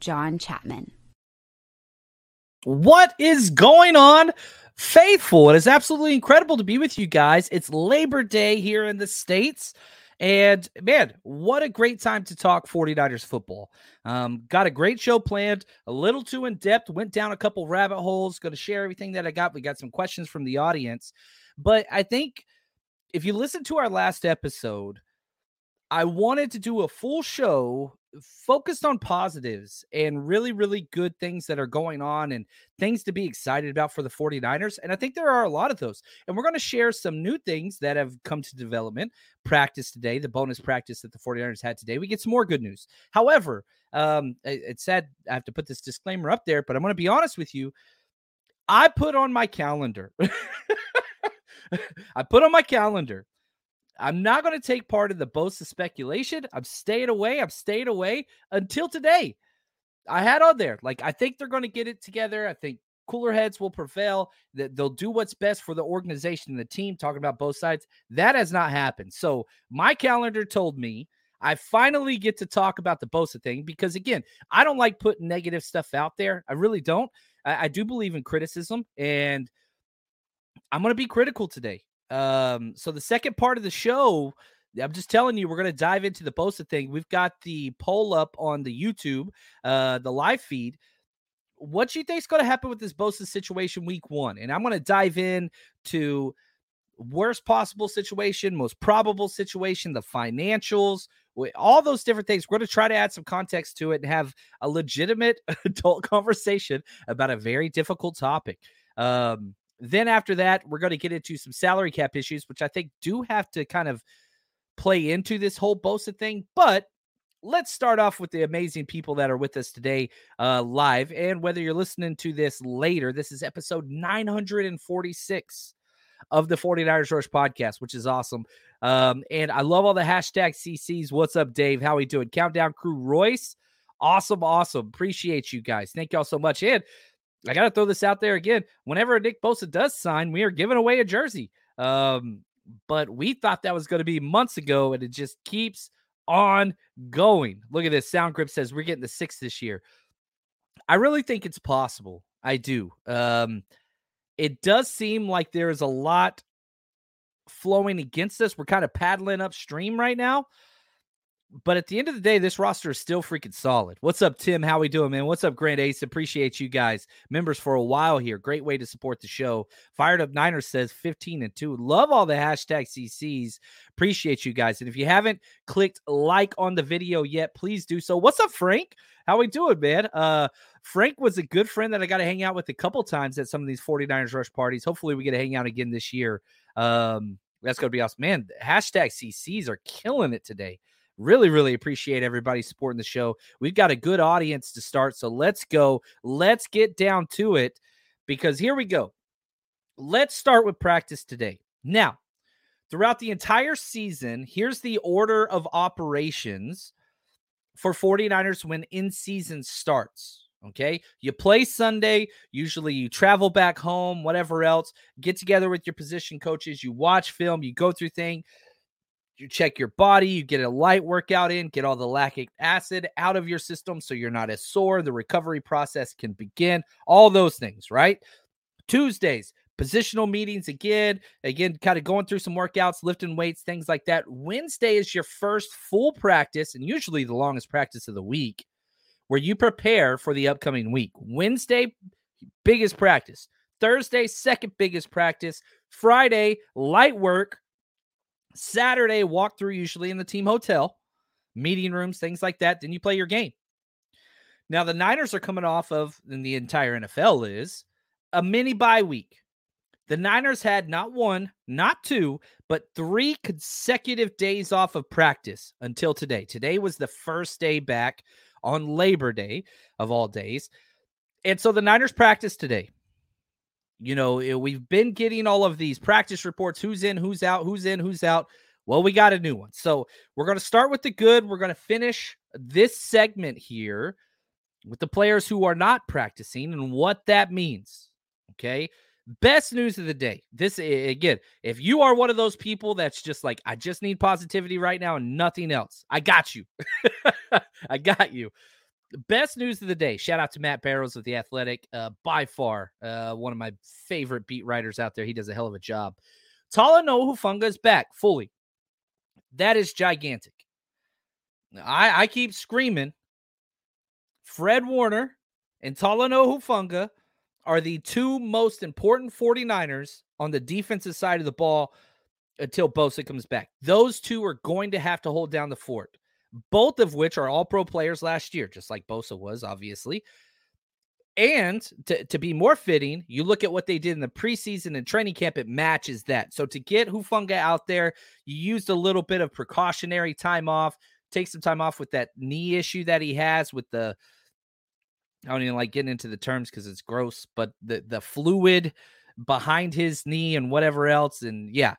John Chapman. What is going on, faithful? It is absolutely incredible to be with you guys. It's Labor Day here in the States. And, man, what a great time to talk 49ers football. Got a great show planned, a little too in-depth, went down a couple rabbit holes, going to share everything that I got. We got some questions from the audience. But I think if you listen to our last episode, I wanted to do a full show focused on positives and really, really good things that are going on and things to be excited about for the 49ers. And I think there are a lot of those. And we're going to share some new things that have come to development. Practice today, the bonus practice that the 49ers had today. We get some more good news. However, it's sad I have to put this disclaimer up there, but I'm going to be honest with you. I put on my calendar. I'm not going to take part in the Bosa speculation. I'm staying away until today. I had on there, like, I think they're going to get it together. I think cooler heads will prevail. They'll do what's best for the organization and the team, talking about both sides. That has not happened. So my calendar told me I finally get to talk about the Bosa thing because, again, I don't like putting negative stuff out there. I really don't. I do believe in criticism, and I'm going to be critical today. So the second part of the show, I'm just telling you, we're going to dive into the Bosa thing. We've got the poll up on the YouTube, the live feed. What do you think is going to happen with this Bosa situation week 1? And I'm going to dive in to worst possible situation, most probable situation, the financials, all those different things. We're going to try to add some context to it and have a legitimate adult conversation about a very difficult topic. Then after that, we're going to get into some salary cap issues, which I think do have to kind of play into this whole Bosa thing. But let's start off with the amazing people that are with us today live. And whether you're listening to this later, this is episode 946 of the 49ers Rush Podcast, which is awesome. And I love all the hashtag CCs. What's up, Dave? How we doing? Countdown Crew Royce. Awesome. Appreciate you guys. Thank y'all so much. And I got to throw this out there again. Whenever Nick Bosa does sign, we are giving away a jersey. But we thought that was going to be months ago, and it just keeps on going. Look at this. Sound Grip says we're getting the 6th this year. I really think it's possible. I do. It does seem like there is a lot flowing against us. We're kind of paddling upstream right now. But at the end of the day, this roster is still freaking solid. What's up, Tim? How we doing, man? What's up, Grand Ace? Appreciate you guys. Members for a while here. Great way to support the show. Fired Up Niners says 15-2. Love all the hashtag CCs. Appreciate you guys. And if you haven't clicked like on the video yet, please do so. What's up, Frank? How we doing, man? Frank was a good friend that I got to hang out with a couple times at some of these 49ers Rush parties. Hopefully we get to hang out again this year. That's going to be awesome. Man, the hashtag CCs are killing it today. Really, really appreciate everybody supporting the show. We've got a good audience to start, so let's go. Let's get down to it because here we go. Let's start with practice today. Now, throughout the entire season, here's the order of operations for 49ers when in-season starts, okay? You play Sunday. Usually you travel back home, whatever else. Get together with your position coaches. You watch film. You go through things. You check your body, you get a light workout in, get all the lactic acid out of your system so you're not as sore. The recovery process can begin. All those things, right? Tuesdays, positional meetings again, kind of going through some workouts, lifting weights, things like that. Wednesday is your first full practice and usually the longest practice of the week where you prepare for the upcoming week. Wednesday, biggest practice. Thursday, second biggest practice. Friday, light work. Saturday, walkthrough usually in the team hotel, meeting rooms, things like that. Then you play your game. Now, the Niners are coming off of, and the entire NFL is, a mini bye week. The Niners had not one, not two, but three consecutive days off of practice until today. Today was the first day back on Labor Day of all days. And so the Niners practiced today. You know, we've been getting all of these practice reports, who's in, who's out, who's in, who's out. Well, we got a new one. So we're going to start with the good. We're going to finish this segment here with the players who are not practicing and what that means. Okay. Best news of the day. This, again, if you are one of those people that's just like, I just need positivity right now and nothing else, I got you. I got you. Best news of the day. Shout out to Matt Barrows of The Athletic. By far, one of my favorite beat writers out there. He does a hell of a job. Talanoa Hufanga is back fully. That is gigantic. I keep screaming. Fred Warner and Talanoa Hufanga are the two most important 49ers on the defensive side of the ball until Bosa comes back. Those two are going to have to hold down the fort, both of which are all pro players last year, just like Bosa was, obviously. And to be more fitting, you look at what they did in the preseason and training camp, it matches that. So to get Hufanga out there, you used a little bit of precautionary time off, take some time off with that knee issue that he has with the, I don't even like getting into the terms because it's gross, but the fluid behind his knee and whatever else. And yeah,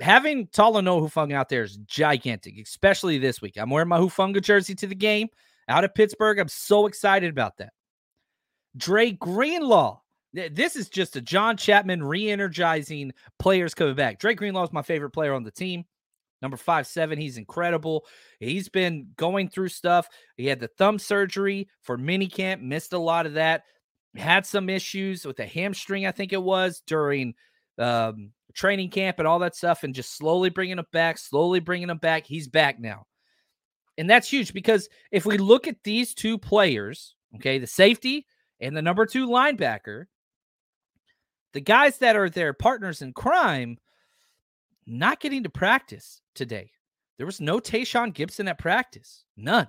having Talanoa Hufanga out there is gigantic, especially this week. I'm wearing my Hufanga jersey to the game out of Pittsburgh. I'm so excited about that. Dre Greenlaw. This is just a John Chapman re-energizing players coming back. Dre Greenlaw is my favorite player on the team. Number 5'7", he's incredible. He's been going through stuff. He had the thumb surgery for minicamp, missed a lot of that. Had some issues with a hamstring, I think it was, during training camp and all that stuff, and just slowly bringing him back, He's back now. And that's huge because if we look at these two players, okay, the safety and the number two linebacker, the guys that are their partners in crime, not getting to practice today. There was no Talshon Gibson at practice. None.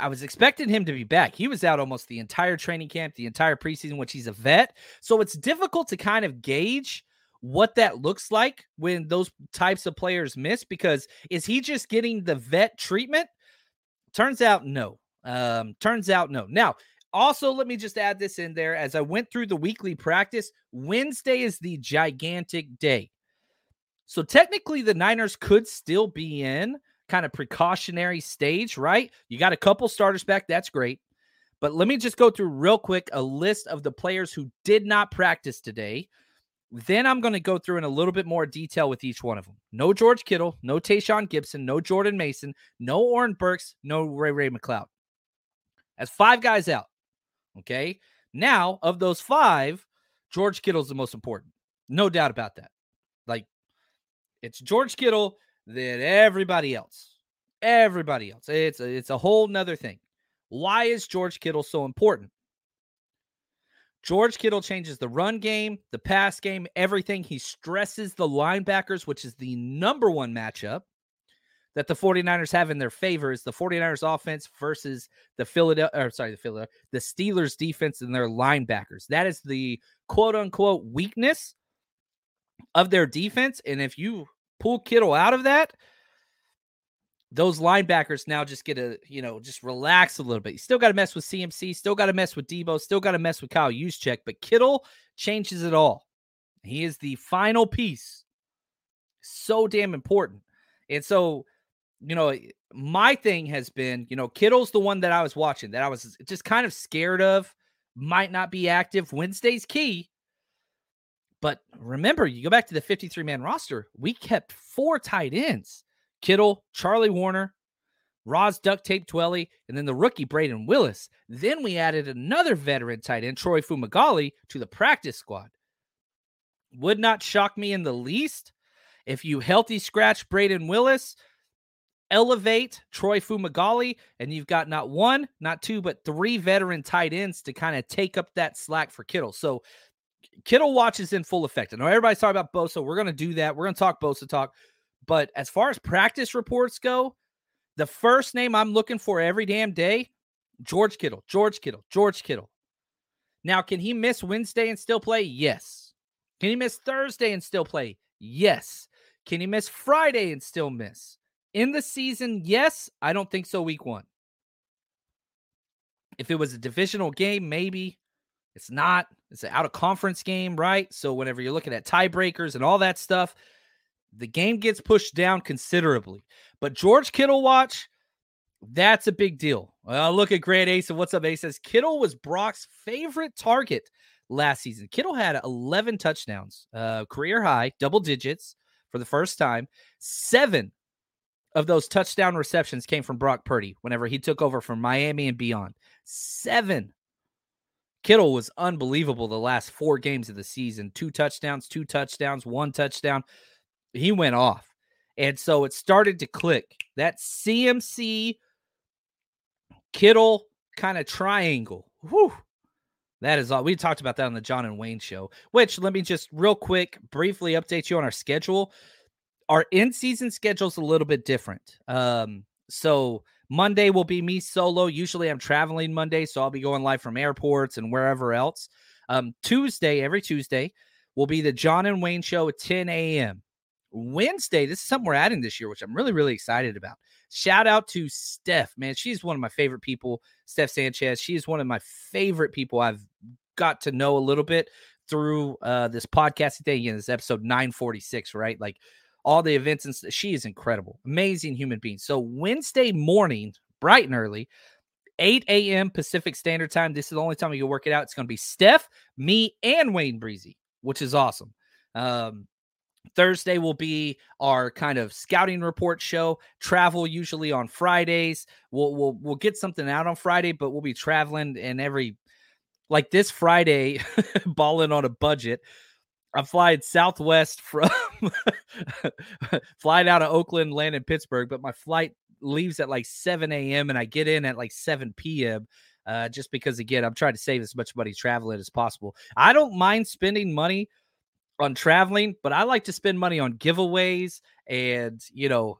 I was expecting him to be back. He was out almost the entire training camp, the entire preseason, which he's a vet. So it's difficult to kind of gauge what that looks like when those types of players miss, because is he just getting the vet treatment? Turns out no. Now, also, let me just add this in there. As I went through the weekly practice, Wednesday is the gigantic day. So technically the Niners could still be in kind of precautionary stage, right? You got a couple starters back. That's great. But let me just go through real quick a list of the players who did not practice today. Then I'm going to go through in a little bit more detail with each one of them. No George Kittle, no Talshon Gibson, no Jordan Mason, no Oren Burks, no Ray Ray McCloud. That's five guys out. Okay. Now, of those five, George Kittle is the most important. No doubt about that. Like, it's George Kittle, then everybody else. It's a whole nother thing. Why is George Kittle so important? George Kittle changes the run game, the pass game, everything. He stresses the linebackers, which is the number one matchup that the 49ers have in their favor, is the 49ers offense versus the Steelers defense and their linebackers. That is the quote-unquote weakness of their defense, and if you pull Kittle out of that, those linebackers now just get to, just relax a little bit. You still got to mess with CMC, still got to mess with Debo, still got to mess with Kyle Juszczyk, but Kittle changes it all. He is the final piece. So damn important. And so, my thing has been, Kittle's the one that I was watching, that I was just kind of scared of, might not be active. Wednesday's key. But remember, you go back to the 53-man roster, we kept four tight ends. Kittle, Charlie Warner, Roz Duct Tape Twelly, and then the rookie Braden Willis. Then we added another veteran tight end, Troy Fumagalli, to the practice squad. Would not shock me in the least if you healthy scratch Braden Willis, elevate Troy Fumagalli, and you've got not one, not two, but three veteran tight ends to kind of take up that slack for Kittle. So Kittle watch is in full effect. I know everybody's talking about Bosa. We're going to do that. We're going to talk Bosa talk. But as far as practice reports go, the first name I'm looking for every damn day, George Kittle. Now, can he miss Wednesday and still play? Yes. Can he miss Thursday and still play? Yes. Can he miss Friday and still miss? In the season, yes. I don't think so week one. If it was a divisional game, maybe. It's not. It's an out-of-conference game, right? So whenever you're looking at tiebreakers and all that stuff, the game gets pushed down considerably. But George Kittle watch, that's a big deal. Look at Grant Ace and what's up, Ace says, Kittle was Brock's favorite target last season. Kittle had 11 touchdowns, career high, double digits for the first time. 7 of those touchdown receptions came from Brock Purdy whenever he took over from Miami and beyond. 7. Kittle was unbelievable the last 4 games of the season. 2 touchdowns, 1 touchdown. He went off. And so it started to click. That CMC Kittle kind of triangle. Whew. That is all. We talked about that on the John and Wayne show, which let me just real quick, briefly update you on our schedule. Our in-season schedule is a little bit different. So Monday will be me solo. Usually I'm traveling Monday, so I'll be going live from airports and wherever else. Tuesday, every Tuesday, will be the John and Wayne show at 10 a.m. Wednesday, this is something we're adding this year, which I'm really, really excited about. Shout out to Steph, man. She's one of my favorite people, Steph Sanchez. She is one of my favorite people I've got to know a little bit through this podcast today. Again, this is episode 946, right? Like all the events, and she is incredible, amazing human being. So Wednesday morning, bright and early, 8 a.m. Pacific Standard Time. This is the only time you can work it out. It's going to be Steph, me, and Wayne Breezy, which is awesome. Thursday will be our kind of scouting report show. Travel usually on Fridays. We'll get something out on Friday, but we'll be traveling. And every, like this Friday, balling on a budget, I'm flying Southwest from flying out of Oakland, land in Pittsburgh. But my flight leaves at like 7 a.m. and I get in at like 7 p.m. Just because, again, I'm trying to save as much money traveling as possible. I don't mind spending money on traveling, but I like to spend money on giveaways and, you know,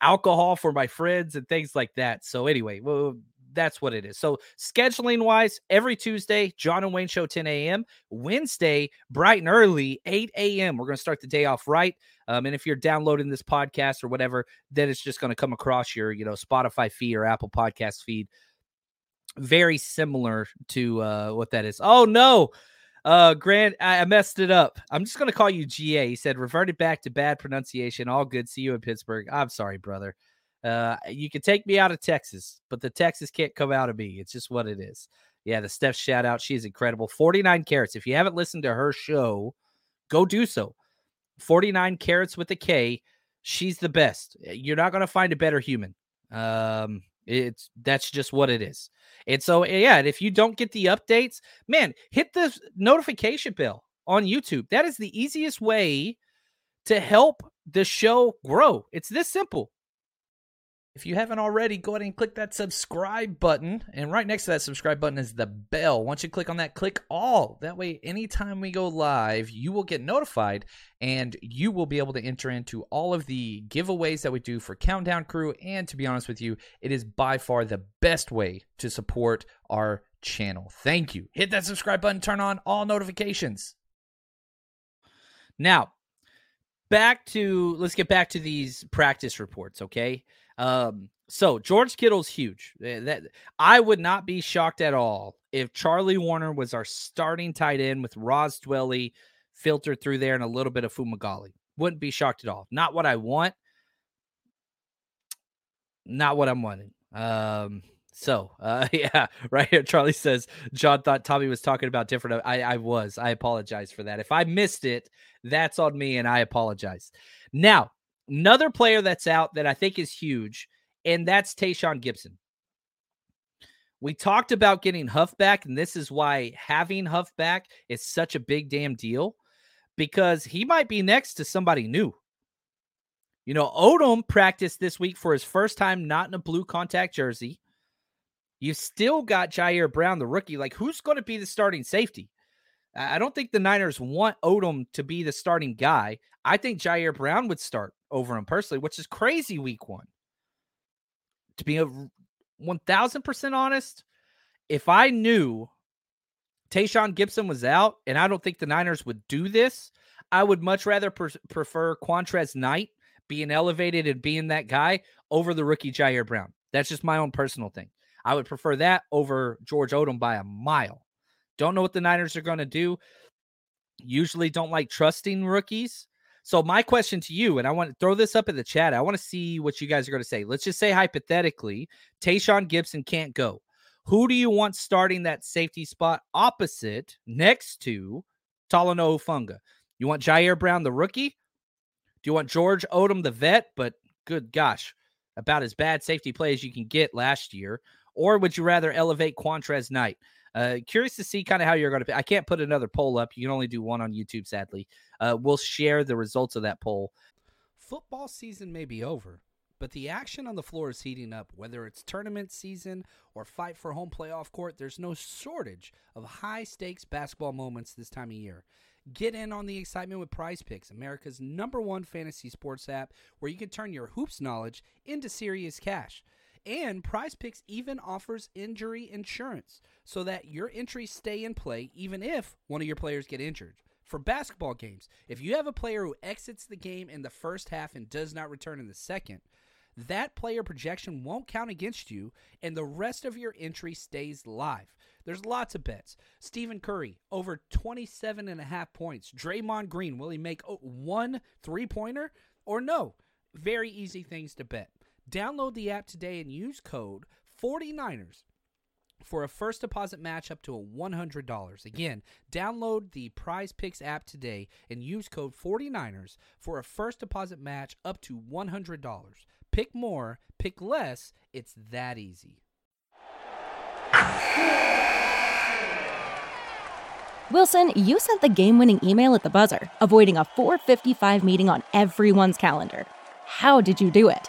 alcohol for my friends and things like that. So anyway, well, that's what it is. So scheduling wise, every Tuesday, John and Wayne show, 10 a.m. Wednesday, bright and early, 8 a.m. We're going to start the day off right. And if you're downloading this podcast or whatever, then it's just going to come across your, you know, Spotify feed or Apple Podcast feed. Very similar to what that is. Oh, no. Grant, I messed it up. I'm just going to call you GA. He said, reverted back to bad pronunciation. All good. See you in Pittsburgh. I'm sorry, brother. You can take me out of Texas, but the Texas can't come out of me. It's just what it is. Yeah, the Steph shout out. She's incredible. 49 Carats. If you haven't listened to her show, go do so. 49 Carats with a K. She's the best. You're not going to find a better human. That's just what it is. And so, yeah, if you don't get the updates, man, hit the notification bell on YouTube. That is the easiest way to help the show grow. It's this simple. If you haven't already, go ahead and click that subscribe button. And right next to that subscribe button is the bell. Once you click on that, click all. That way, anytime we go live, you will get notified and you will be able to enter into all of the giveaways that we do for Countdown Crew. And to be honest with you, it is by far the best way to support our channel. Thank you. Hit that subscribe button. Turn on all notifications. Now, let's get back to these practice reports, okay? So George Kittle's huge. That I would not be shocked at all if Charlie Warner was our starting tight end with Ross Dwelly filtered through there and a little bit of Fumagalli. Wouldn't be shocked at all. Not what I want. Not what I'm wanting. Yeah, right here. Charlie says, John thought Tommy was talking about different. I was. I apologize for that. If I missed it, that's on me and I apologize. Now, another player that's out that I think is huge, and that's Talshon Gibson. We talked about getting Huff back, and this is why having Huff back is such a big damn deal. because he might be next to somebody new. You know, Odom practiced this week for his first time not in a blue contact jersey. You've still got Jaire Brown, the rookie. Like, who's going to be the starting safety? I don't think the Niners want Odom to be the starting guy. I think Jaire Brown would start over him personally, which is crazy week one. To be 1,000% honest, if I knew Talshon Gibson was out, and I don't think the Niners would do this, I would much rather prefer Quantrez Knight being elevated and being that guy over the rookie Jaire Brown. That's just my own personal thing. I would prefer that over George Odom by a mile. Don't know what the Niners are going to do. Usually don't like trusting rookies. So my question to you, and I want to throw this up in the chat. I want to see what you guys are going to say. Let's just say hypothetically, Talshon Gibson can't go. Who do you want starting that safety spot opposite next to Talanoa Hufanga? You want Jaire Brown, the rookie? Do you want George Odom, the vet? But good gosh, about as bad safety play as you can get last year. Or would you rather elevate Quantrez Knight? Curious to see kind of how you're going to. I can't put another poll up. You can only do one on YouTube, sadly. We'll share the results of that poll. Football season may be over, but the action on the floor is heating up. Whether it's tournament season or fight for home playoff court, there's no shortage of high-stakes basketball moments this time of year. Get in on the excitement with Prize Picks, America's #1 fantasy sports app, where you can turn your hoops knowledge into serious cash. And Prize Picks even offers injury insurance so that your entries stay in play even if one of your players get injured. For basketball games, if you have a player who exits the game in the first half and does not return in the second, that player projection won't count against you and the rest of your entry stays live. There's lots of bets. Stephen Curry, over 27.5 points. Draymond Green, will he make one three-pointer or no? Very easy things to bet. Download the app today and use code 49ers for a first deposit match up to $100. Again, download the PrizePicks app today and use code 49ers for a first deposit match up to $100. Pick more, pick less. It's that easy. Wilson, you sent the game-winning email at the buzzer, avoiding a 4:55 meeting on everyone's calendar. How did you do it?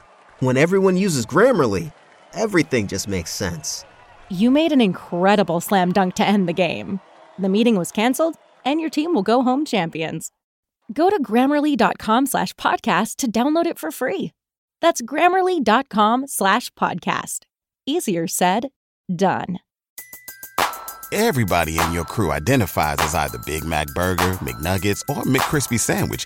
When everyone uses Grammarly, everything just makes sense. You made an incredible slam dunk to end the game. The meeting was canceled, and your team will go home champions. Go to Grammarly.com/podcast to download it for free. That's Grammarly.com/podcast. Easier said, done. Everybody in your crew identifies as either Big Mac Burger, McNuggets, or McCrispy Sandwich,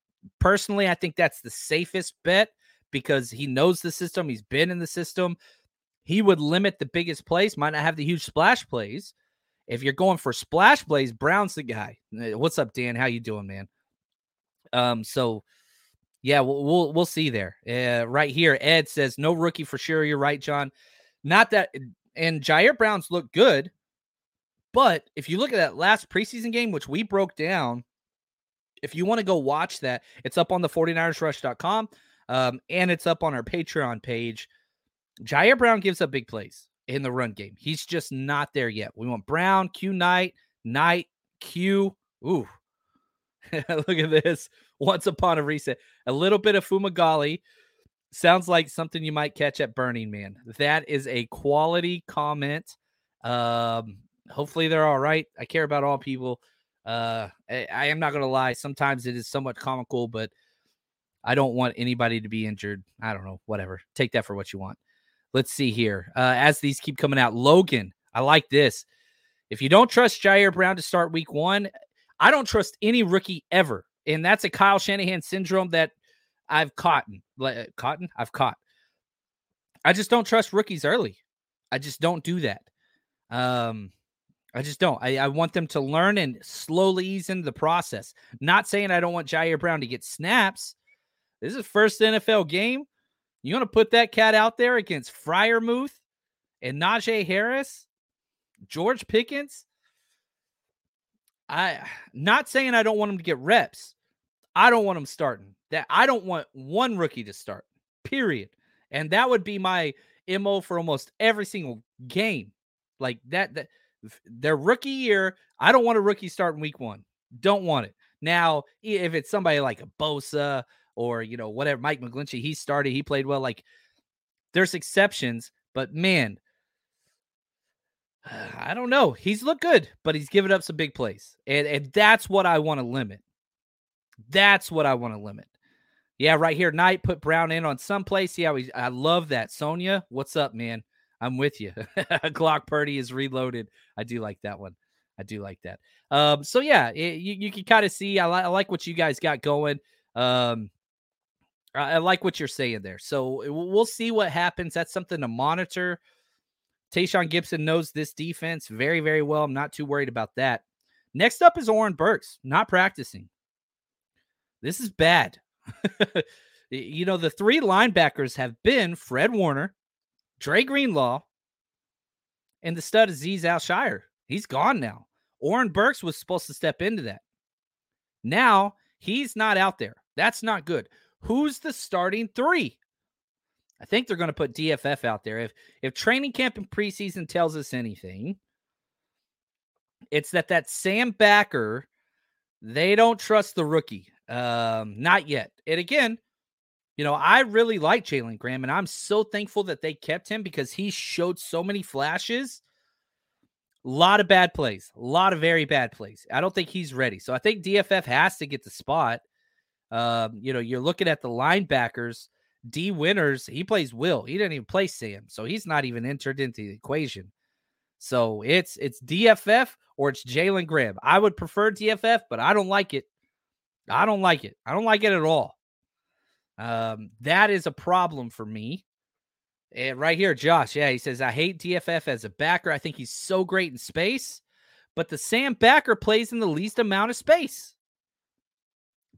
Personally, I think that's the safest bet because he knows the system. He's been in the system. He would limit the biggest plays, might not have the huge splash plays. If you're going for splash plays, Brown's the guy. What's up, Dan? How you doing, man? We'll see there. Right here, Ed says, no rookie for sure. You're right, John. Not that, and Jaire Brown's looked good, but if you look at that last preseason game, which we broke down, if you want to go watch that, it's up on the 49ersrush.com, and it's up on our Patreon page. Jaire Brown gives up big plays in the run game. He's just not there yet. We want Brown, Q Knight, Q. Ooh, look at this. Once upon a reset. A little bit of Fumagalli. Sounds like something you might catch at Burning Man. That is a quality comment. Hopefully they're all right. I care about all people. I am not going to lie. Sometimes it is somewhat comical, but I don't want anybody to be injured. I don't know, whatever. Take that for what you want. Let's see here. As these keep coming out, Logan, I like this. If you don't trust Jaire Brown to start week one, I don't trust any rookie ever. And that's a Kyle Shanahan syndrome that I've caught. I just don't trust rookies early. I just don't do that. I just don't. I want them to learn and slowly ease into the process. Not saying I don't want Jaire Brown to get snaps. This is his first NFL game. You want to put that cat out there against Freiermuth and Najee Harris, George Pickens? I not saying I don't want him to get reps. I don't want him starting. That I don't want one rookie to start, period. And that would be my MO for almost every single game. Like that their rookie year, I don't want a rookie starting week one. Don't want it. Now, if it's somebody like a Bosa or, you know, whatever, Mike McGlinchey, he started, he played well. Like, there's exceptions, but man, I don't know. He's looked good, but he's given up some big plays. And that's what I want to limit. Yeah, right here, Knight put Brown in on some play. See how I love that. Sonia, what's up, man? I'm with you. Glock Purdy is reloaded. I do like that one. I do like that. So, yeah, you can kind of see. I like what you guys got going. I like what you're saying there. So we'll see what happens. That's something to monitor. Talshon Gibson knows this defense very, very well. I'm not too worried about that. Next up is Oren Burks, not practicing. This is bad. You know, the three linebackers have been Fred Warner, Dre Greenlaw, and the stud Aziz Al-Shire. He's gone now. Oren Burks was supposed to step into that. Now he's not out there. That's not good. Who's the starting three? I think they're going to put DFF out there. If training camp and preseason tells us anything, it's that Sam Backer, they don't trust the rookie. Not yet. And again, you know, I really like Jalen Graham, and I'm so thankful that they kept him because he showed so many flashes. A lot of bad plays, a lot of very bad plays. I don't think he's ready. So I think DFF has to get the spot. You know, you're looking at the linebackers. D Winners, he plays Will. He didn't even play Sam, so he's not even entered into the equation. So it's DFF or it's Jalen Graham. I would prefer DFF, but I don't like it. I don't like it at all. That is a problem for me. And right here, Josh, yeah, he says, I hate DFF as a backer. I think he's so great in space, but the Sam backer plays in the least amount of space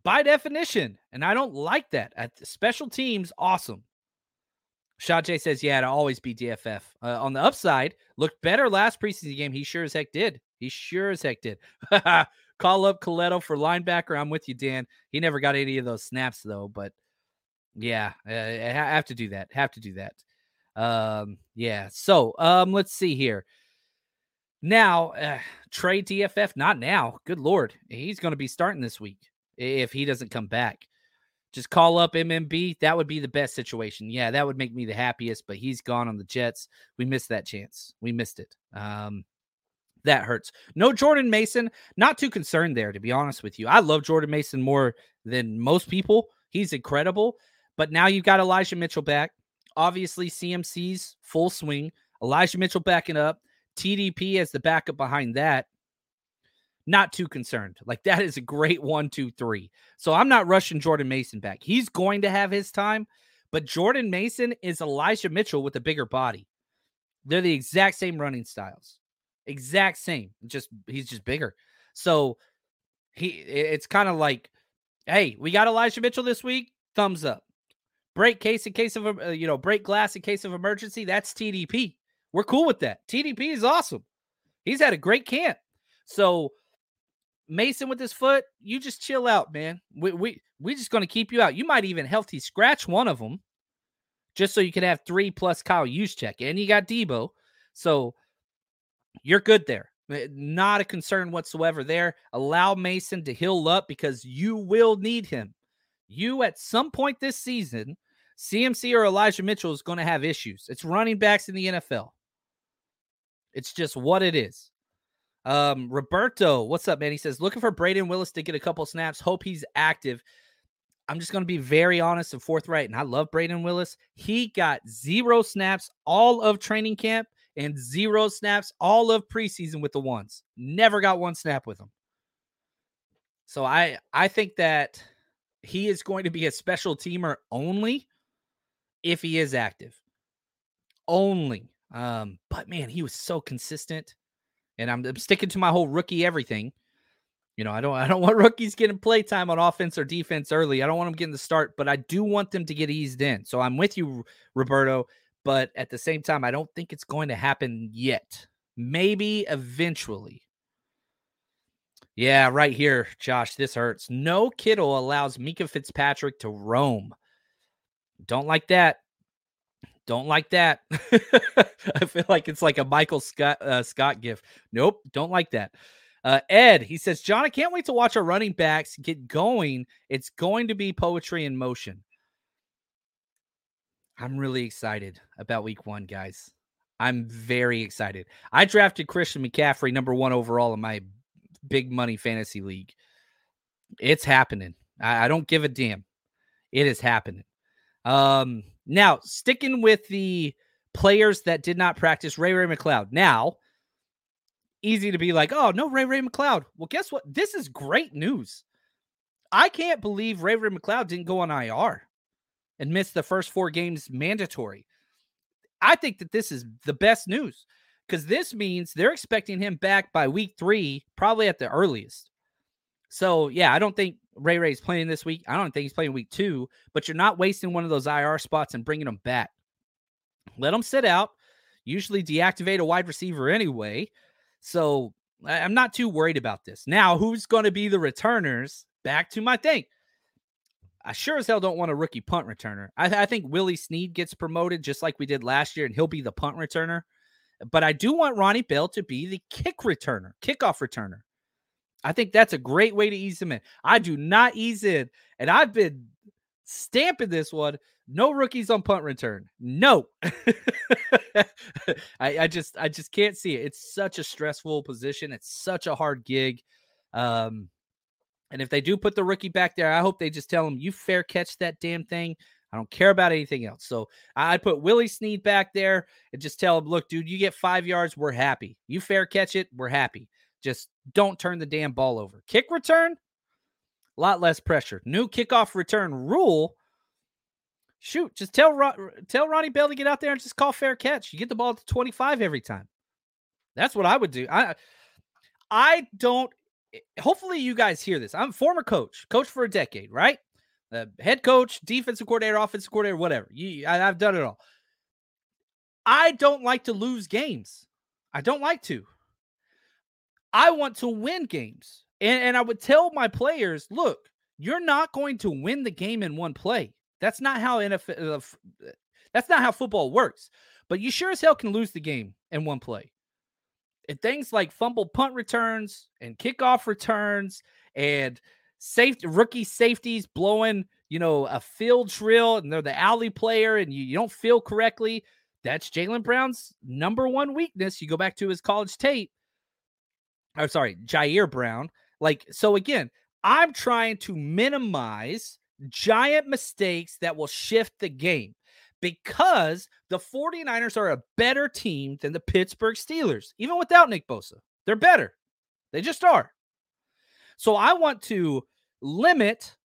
by definition, and I don't like that. Special teams, awesome. Shajay says, yeah, it'll always be DFF. On the upside, looked better last preseason game. He sure as heck did. Call up Coletto for linebacker. I'm with you, Dan. He never got any of those snaps, though, but yeah, I have to do that. Yeah, so let's see here. Now, Trey DFF, not now. Good Lord. He's going to be starting this week. If he doesn't come back, just call up MMB. That would be the best situation. Yeah, that would make me the happiest, but he's gone on the Jets. We missed that chance. We missed it. That hurts. No Jordan Mason. Not too concerned there, to be honest with you. I love Jordan Mason more than most people. He's incredible. But now you've got Elijah Mitchell back. Obviously, CMC's full swing. Elijah Mitchell backing up. TDP as the backup behind that. Not too concerned. Like, that is a great 1-2-3. So I'm not rushing Jordan Mason back. He's going to have his time, but Jordan Mason is Elijah Mitchell with a bigger body. They're the exact same running styles. Exact same. He's just bigger. So it's kind of like, hey, we got Elijah Mitchell this week. Thumbs up. Break glass in case of emergency. That's TDP. We're cool with that. TDP is awesome. He's had a great camp. So Mason with his foot, you just chill out, man. We're just going to keep you out. You might even healthy scratch one of them just so you can have three plus Kyle Juszczyk. And you got Debo. So you're good there. Not a concern whatsoever there. Allow Mason to heal up because you will need him. You, at some point this season, CMC or Elijah Mitchell is going to have issues. It's running backs in the NFL. It's just what it is. Roberto, what's up, man? He says, looking for Braden Willis to get a couple snaps. Hope he's active. I'm just going to be very honest and forthright, and I love Braden Willis. He got 0 snaps all of training camp and 0 snaps all of preseason with the ones. Never got one snap with him. So I think that he is going to be a special teamer only if he is active. Only. But, man, he was so consistent. And I'm sticking to my whole rookie everything. You know, I don't want rookies getting play time on offense or defense early. I don't want them getting the start, but I do want them to get eased in. So I'm with you, Roberto, but at the same time, I don't think it's going to happen yet. Maybe eventually. Yeah, right here, Josh, this hurts. No Kittle allows Micah Fitzpatrick to roam. Don't like that. Don't like that. I feel like it's like a Michael Scott gift. Nope, don't like that. Ed, he says, John, I can't wait to watch our running backs get going. It's going to be poetry in motion. I'm really excited about week 1, guys. I'm very excited. I drafted Christian McCaffrey number 1 overall in my big money fantasy league. It's happening. I don't give a damn. It is happening. Now, sticking with the players that did not practice, Ray McCloud. Now, easy to be like, oh, no, Ray McCloud. Well, guess what? This is great news. I can't believe Ray McCloud didn't go on IR and miss the first 4 games mandatory. I think that this is the best news because this means they're expecting him back by week 3, probably at the earliest. So, yeah, I don't think Ray's playing this week. I don't think he's playing week 2, but you're not wasting one of those IR spots and bringing him back. Let him sit out. Usually deactivate a wide receiver anyway. So I'm not too worried about this. Now, who's going to be the returners? Back to my thing. I sure as hell don't want a rookie punt returner. I think Willie Snead gets promoted just like we did last year, and he'll be the punt returner. But I do want Ronnie Bell to be the kickoff returner. I think that's a great way to ease him in. I do not ease in, and I've been stamping this one. No rookies on punt return. No. I just can't see it. It's such a stressful position. It's such a hard gig. And if they do put the rookie back there, I hope they just tell him, you fair catch that damn thing. I don't care about anything else. So I'd put Willie Snead back there and just tell him, look, dude, you get 5 yards. We're happy. You fair catch it. We're happy. Just don't turn the damn ball over. Kick return, a lot less pressure. New kickoff return rule. Shoot, just tell Ronnie Bell to get out there and just call fair catch. You get the ball at the 25 every time. That's what I would do. I don't. Hopefully, you guys hear this. I'm a former coach for a decade, right? Head coach, defensive coordinator, offensive coordinator, whatever. I've done it all. I don't like to lose games. I don't like to. I want to win games, and I would tell my players, look, you're not going to win the game in one play. That's not how NFL, that's not how football works. But you sure as hell can lose the game in one play. And things like fumble punt returns and kickoff returns and rookie safeties blowing, a field drill and they're the alley player and you don't feel correctly. That's Jaylen Brown's number 1 weakness. You go back to his college tape. I'm sorry, Jaire Brown. Like, so again, I'm trying to minimize giant mistakes that will shift the game because the 49ers are a better team than the Pittsburgh Steelers. Even without Nick Bosa, they're better. They just are. So I want to limit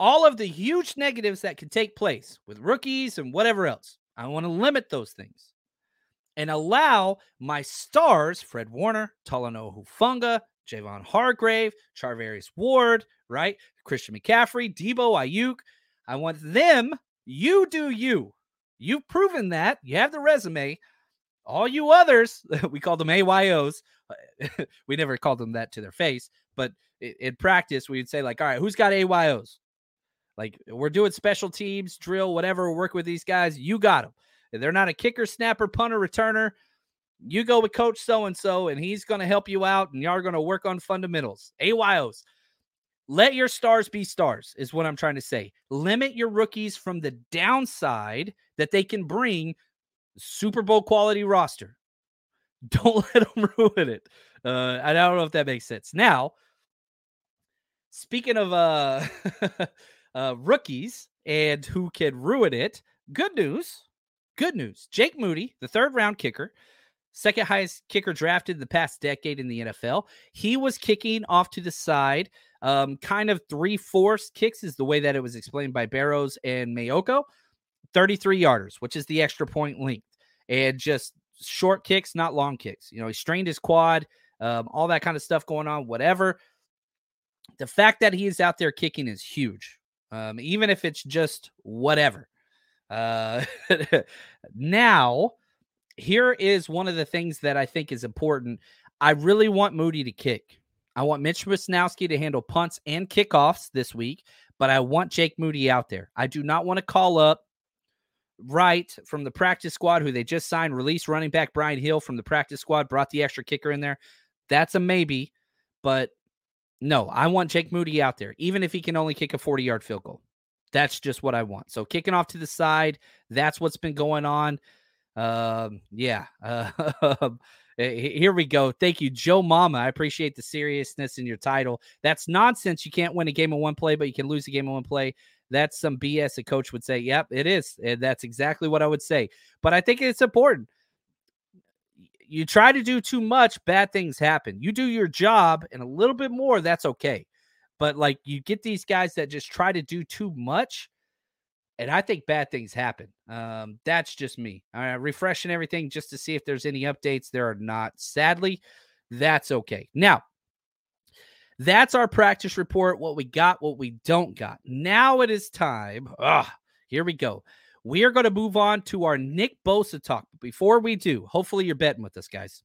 all of the huge negatives that can take place with rookies and whatever else. I want to limit those things and allow my stars, Fred Warner, Talanoa Hufanga, Javon Hargrave, Charvarius Ward, right? Christian McCaffrey, Debo, Aiyuk. I want them. You do you. You've proven that. You have the resume. All you others, we call them AYOs. We never called them that to their face, but in practice, we'd say like, all right, who's got AYOs? Like we're doing special teams, drill, whatever. We're working with these guys. You got them. If they're not a kicker, snapper, punter, returner, you go with coach so-and-so, and he's going to help you out, and y'all are going to work on fundamentals. AYOs. Let your stars be stars is what I'm trying to say. Limit your rookies from the downside that they can bring Super Bowl quality roster. Don't let them ruin it. I don't know if that makes sense. Now, speaking of rookies and who can ruin it. Good news. Jake Moody, the third-round kicker, second highest kicker drafted in the past decade in the NFL. He was kicking off to the side, kind of three-fourths kicks is the way that it was explained by Barrows and Mayoko, 33 yarders, which is the extra point length, and just short kicks, not long kicks. You know, he strained his quad, all that kind of stuff going on, whatever. The fact that he is out there kicking is huge, even if it's just whatever. Now, here is one of the things that I think is important. I really want Moody to kick. I want Mitch Wisnowski to handle punts and kickoffs this week, but I want Jake Moody out there. I do not want to call up Wright from the practice squad, who they just signed, release running back Brian Hill from the practice squad, brought the extra kicker in there. That's a maybe, but no, I want Jake Moody out there, even if he can only kick a 40-yard field goal. That's just what I want. So kicking off to the side, that's what's been going on. Here we go. Thank you, Joe Mama. I appreciate the seriousness in your title. That's nonsense. You can't win a game in one play, but you can lose a game in one play. That's some BS a coach would say. Yep, it is. And that's exactly what I would say. But I think it's important. You try to do too much, bad things happen. You do your job and a little bit more, that's okay. But, like, you get these guys that just try to do too much, and I think bad things happen. That's just me. All right, refreshing everything just to see if there's any updates. There are not. Sadly, that's okay. Now, that's our practice report, what we got, what we don't got. Now it is time. Here we go. We are going to move on to our Nick Bosa talk. But before we do, hopefully you're betting with us, guys.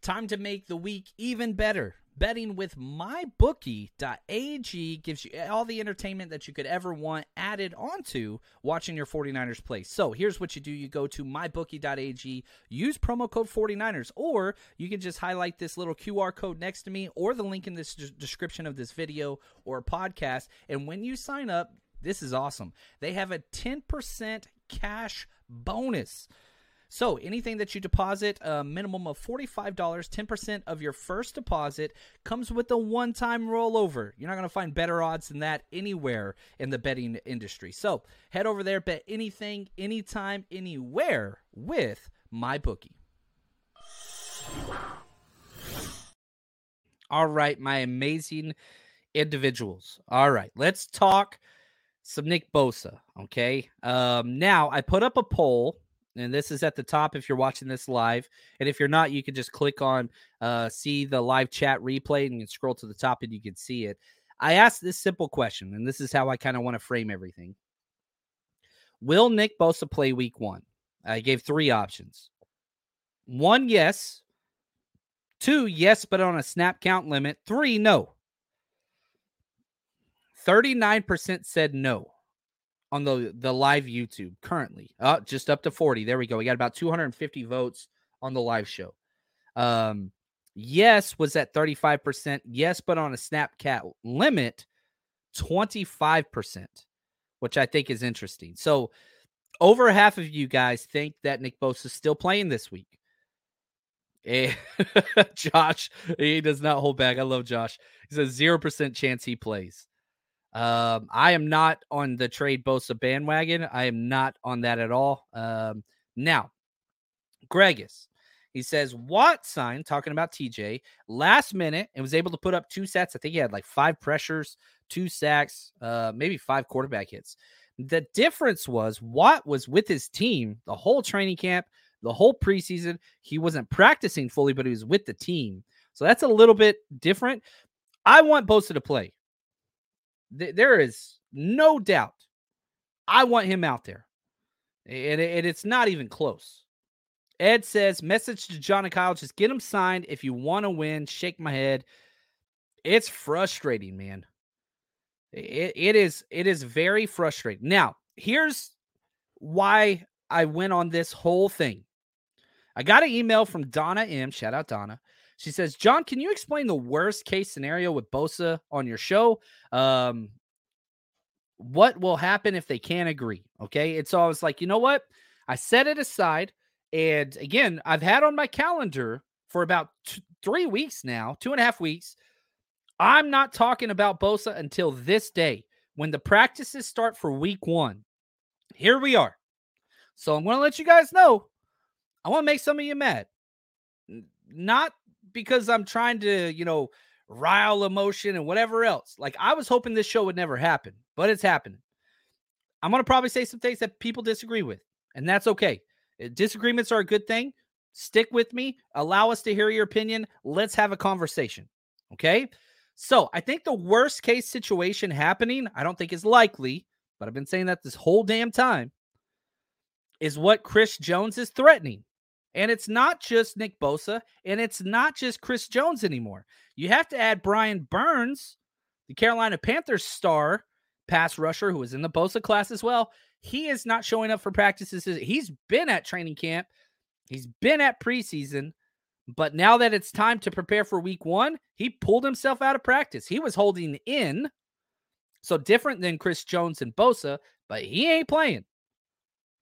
Time to make the week even better. Betting with MyBookie.ag gives you all the entertainment that you could ever want added onto watching your 49ers play. So here's what you do. You go to MyBookie.ag, use promo code 49ers, or you can just highlight this little QR code next to me or the link in this description of this video or podcast. And when you sign up, this is awesome. They have a 10% cash bonus. So anything that you deposit, a minimum of $45, 10% of your first deposit comes with a one-time rollover. You're not going to find better odds than that anywhere in the betting industry. So head over there, bet anything, anytime, anywhere with MyBookie. All right, my amazing individuals. All right, let's talk some Nick Bosa, okay? Now, I put up a poll. And this is at the top if you're watching this live. And if you're not, you can just click on see the live chat replay and you can scroll to the top and you can see it. I asked this simple question, and this is how I kind of want to frame everything. Will Nick Bosa play week one? I gave three options. One, yes. Two, yes, but on a snap count limit. Three, no. 39% said no. On the live YouTube currently, just up to 40. There we go. We got about 250 votes on the live show. Yes was at 35%. Yes, but on a Snapchat limit, 25%, which I think is interesting. So over half of you guys think that Nick Bosa is still playing this week. And Josh, he does not hold back. I love Josh. He says 0% chance he plays. I am not on the trade Bosa bandwagon. I am not on that at all. Now, Gregus, he says, Watt signed, talking about TJ, last minute and was able to put up two sacks. I think he had like five pressures, two sacks, maybe five quarterback hits. The difference was Watt was with his team the whole training camp, the whole preseason. He wasn't practicing fully, but he was with the team. So that's a little bit different. I want Bosa to play. There is no doubt. I want him out there. And it's not even close. Ed says, message to John and Kyle, just get him signed if you want to win. Shake my head. It's frustrating, man. It is very frustrating. Now, here's why I went on this whole thing. I got an email from Donna M. Shout out, Donna. She says, John, can you explain the worst case scenario with Bosa on your show? What will happen if they can't agree? Okay. It's always like, you know what? I set it aside. And again, I've had on my calendar for about 3 weeks now, 2.5 weeks. I'm not talking about Bosa until this day when the practices start for week 1. Here we are. So I'm going to let you guys know. I want to make some of you mad. Not because I'm trying to, rile emotion and whatever else. Like, I was hoping this show would never happen, but it's happening. I'm going to probably say some things that people disagree with, and that's okay. Disagreements are a good thing. Stick with me. Allow us to hear your opinion. Let's have a conversation. Okay? So I think the worst case situation happening, I don't think is likely, but I've been saying that this whole damn time, is what Chris Jones is threatening. And it's not just Nick Bosa, and it's not just Chris Jones anymore. You have to add Brian Burns, the Carolina Panthers star pass rusher who was in the Bosa class as well. He is not showing up for practices. He's been at training camp. He's been at preseason. But now that it's time to prepare for week 1, he pulled himself out of practice. He was holding in. So different than Chris Jones and Bosa, but he ain't playing.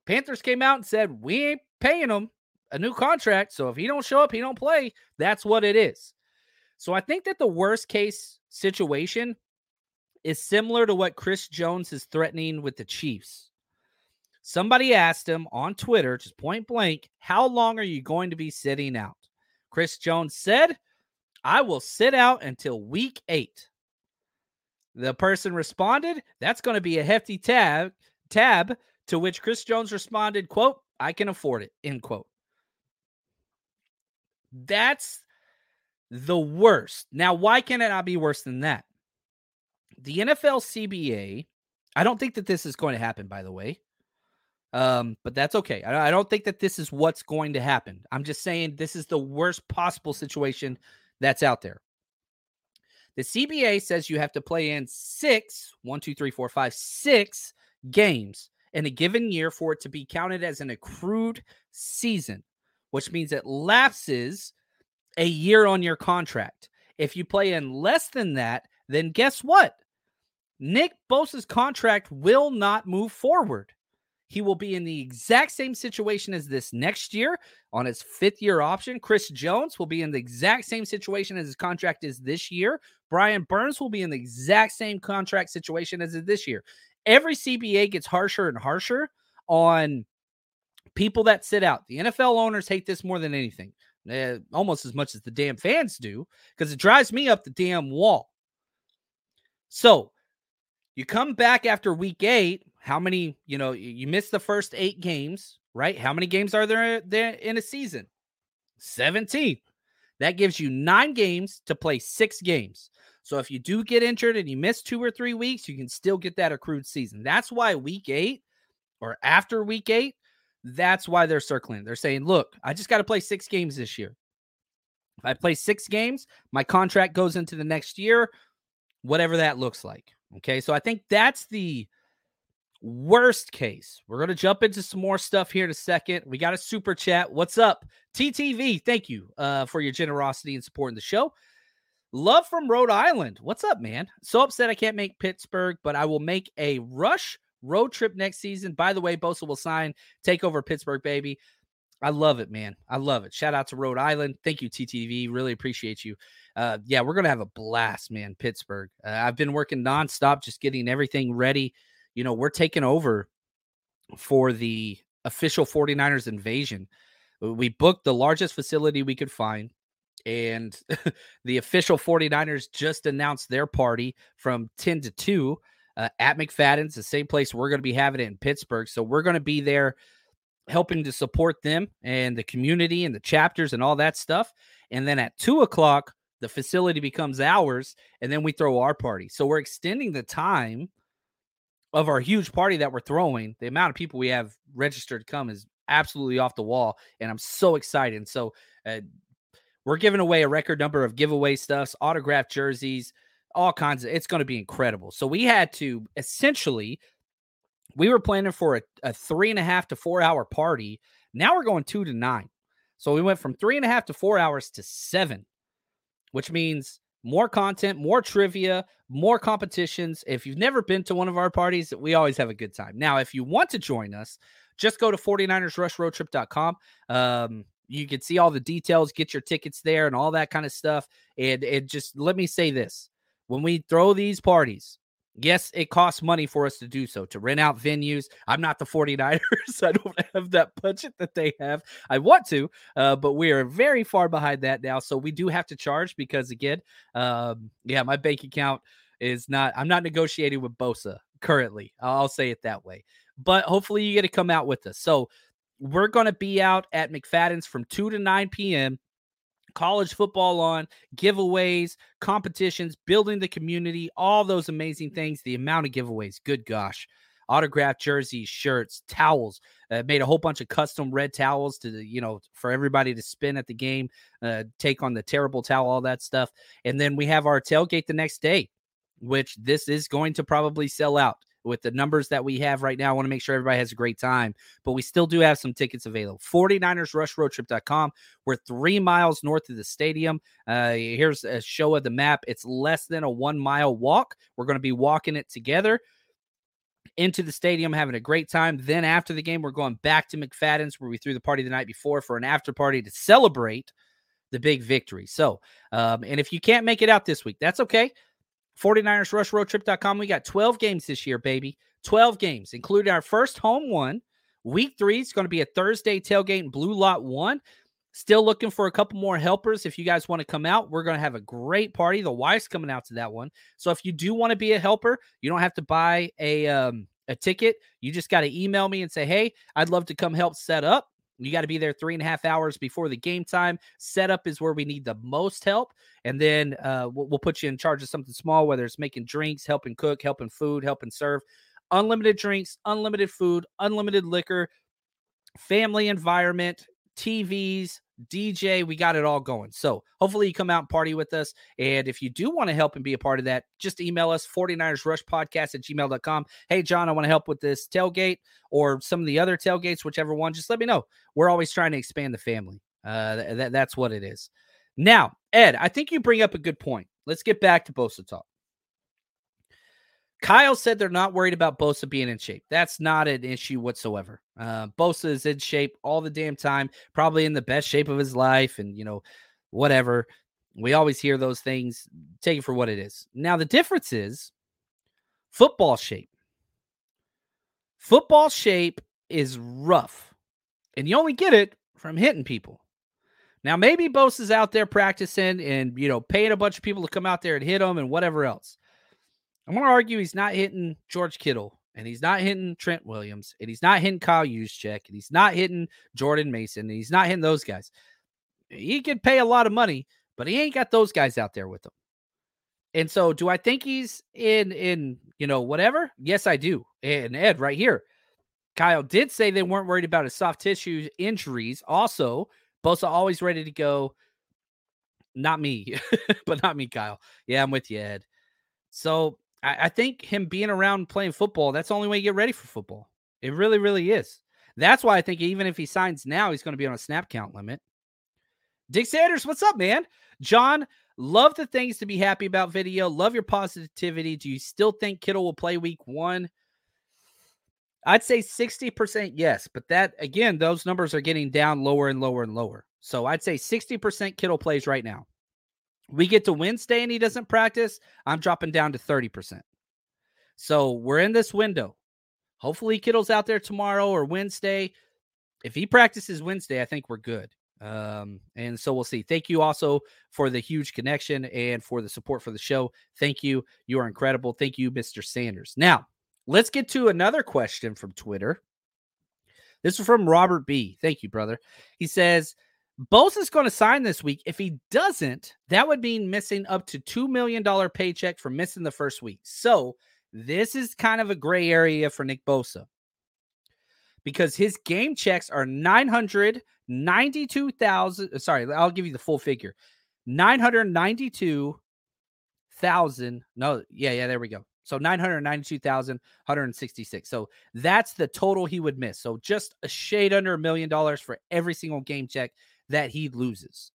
Panthers came out and said, we ain't paying him a new contract. So if he don't show up, he don't play. That's what it is. So I think that the worst case situation is similar to what Chris Jones is threatening with the Chiefs. Somebody asked him on Twitter, just point blank, how long are you going to be sitting out? Chris Jones said, I will sit out until week 8. The person responded, that's going to be a hefty tab, to which Chris Jones responded, quote, I can afford it, end quote. That's the worst. Now, why can it not be worse than that? The NFL CBA, I don't think that this is going to happen, by the way. But that's okay. I don't think that this is what's going to happen. I'm just saying this is the worst possible situation that's out there. The CBA says you have to play in 6 games in a given year for it to be counted as an accrued season, which means it lapses a year on your contract. If you play in less than that, then guess what? Nick Bosa's contract will not move forward. He will be in the exact same situation as this next year on his 5th-year option. Chris Jones will be in the exact same situation as his contract is this year. Brian Burns will be in the exact same contract situation as this year. Every CBA gets harsher and harsher on people that sit out. The NFL owners hate this more than anything, almost as much as the damn fans do, because it drives me up the damn wall. So you come back after week 8, how many, you missed the first 8 games, right? How many games are there in a season? 17. That gives you 9 games to play 6 games. So if you do get injured and you miss 2 or 3 weeks, you can still get that accrued season. That's why week 8 or after week 8, that's why they're circling. They're saying, look, I just got to play 6 games this year. If I play 6 games, my contract goes into the next year, whatever that looks like. Okay, so I think that's the worst case. We're going to jump into some more stuff here in a second. We got a super chat. What's up? TTV, thank you for your generosity and supporting the show. Love from Rhode Island. What's up, man? So upset I can't make Pittsburgh, but I will make a rush road trip next season. By the way, Bosa will sign. Take over Pittsburgh, baby. I love it, man. I love it. Shout out to Rhode Island. Thank you, TTV. Really appreciate you. Yeah, we're going to have a blast, man, Pittsburgh. I've been working nonstop, just getting everything ready. We're taking over for the official 49ers invasion. We booked the largest facility we could find. And the official 49ers just announced their party from 10 to 2 at McFadden's, the same place we're going to be having it in Pittsburgh. So we're going to be there helping to support them and the community and the chapters and all that stuff. And then at 2 o'clock, the facility becomes ours, and then we throw our party. So we're extending the time of our huge party that we're throwing. The amount of people we have registered to come is absolutely off the wall, and I'm so excited. And so we're giving away a record number of giveaway stuffs, autographed jerseys, all kinds of, it's going to be incredible. So we had to essentially, we were planning for a 3.5 to 4 hour party. Now we're going 2 to 9. So we went from 3.5 to 4 hours to 7, which means more content, more trivia, more competitions. If you've never been to one of our parties, we always have a good time. Now, if you want to join us, just go to 49ersrushroadtrip.com. You can see all the details, get your tickets there and all that kind of stuff. And just let me say this. when we throw these parties, yes, it costs money for us to do so, to rent out venues. I'm not the 49ers. I don't have that budget that they have. I want to, but we are very far behind that now. So we do have to charge because, again, my bank account is not – I'm not negotiating with Bosa currently. I'll say it that way. But hopefully you get to come out with us. So we're going to be out at McFadden's from 2 to 9 p.m., college football on, giveaways, competitions, building the community, all those amazing things, the amount of giveaways, good gosh, autographed jerseys, shirts, towels, made a whole bunch of custom red towels to, for everybody to spin at the game, take on the terrible towel, all that stuff. And then we have our tailgate the next day, which this is going to probably sell out with the numbers that we have right now. I want to make sure everybody has a great time, but we still do have some tickets available. 49ersrushroadtrip.com. We're 3 miles north of the stadium. Here's a show of the map. It's less than a 1 mile walk. We're going to be walking it together into the stadium, having a great time. Then after the game, we're going back to McFadden's where we threw the party the night before for an after party to celebrate the big victory. So, and if you can't make it out this week, that's okay. 49ersrushroadtrip.com. We got 12 games this year, baby. 12 games, including our first home one. Week 3 is going to be a Thursday tailgate in Blue Lot 1. Still looking for a couple more helpers. If you guys want to come out, we're going to have a great party. The wife's coming out to that one. So if you do want to be a helper, you don't have to buy a ticket. You just got to email me and say, hey, I'd love to come help set up. You got to be there 3.5 hours before the game time. Setup is where we need the most help. And then we'll put you in charge of something small, whether it's making drinks, helping cook, helping food, helping serve. Unlimited drinks, unlimited food, unlimited liquor, family environment, TVs, DJ. We got it all going. So hopefully you come out and party with us. And if you do want to help and be a part of that, just email us, 49ersrushpodcast@gmail.com. Hey, John, I want to help with this tailgate or some of the other tailgates, whichever one. Just let me know. We're always trying to expand the family. That's what it is. Now, Ed, I think you bring up a good point. Let's get back to Bosa talk. Kyle said they're not worried about Bosa being in shape. That's not an issue whatsoever. Bosa is in shape all the damn time, probably in the best shape of his life and, whatever. We always hear those things. Take it for what it is. Now, the difference is football shape. Football shape is rough, and you only get it from hitting people. Now, maybe Bosa's out there practicing and, paying a bunch of people to come out there and hit him and whatever else. I'm going to argue he's not hitting George Kittle, and he's not hitting Trent Williams, and he's not hitting Kyle Juszczyk, and he's not hitting Jordan Mason, and he's not hitting those guys. He can pay a lot of money, but he ain't got those guys out there with him. And so do I think he's in whatever? Yes, I do. And Ed, right here, Kyle did say they weren't worried about his soft tissue injuries. Also, Bosa always ready to go. Not me, but not me, Kyle. Yeah, I'm with you, Ed. So I think him being around playing football, that's the only way you get ready for football. It really, really is. That's why I think even if he signs now, he's going to be on a snap count limit. Dick Sanders, what's up, man? John, love the things to be happy about video. Love your positivity. Do you still think Kittle will play week 1? I'd say 60% yes, but that, again, those numbers are getting down lower and lower and lower. So I'd say 60% Kittle plays right now. We get to Wednesday and he doesn't practice, I'm dropping down to 30%. So we're in this window. Hopefully Kittle's out there tomorrow or Wednesday. If he practices Wednesday, I think we're good. And so we'll see. Thank you also for the huge connection and for the support for the show. Thank you. You are incredible. Thank you, Mr. Sanders. Now, let's get to another question from Twitter. This is from Robert B. Thank you, brother. He says, Bosa's going to sign this week. If he doesn't, that would mean missing up to $2 million paycheck for missing the first week. So this is kind of a gray area for Nick Bosa because his game checks are $992,000. Sorry, I'll give you the full figure. $992,000. No, yeah, there we go. So $992,166. So that's the total he would miss. So just a shade under $1 million for every single game check that he loses.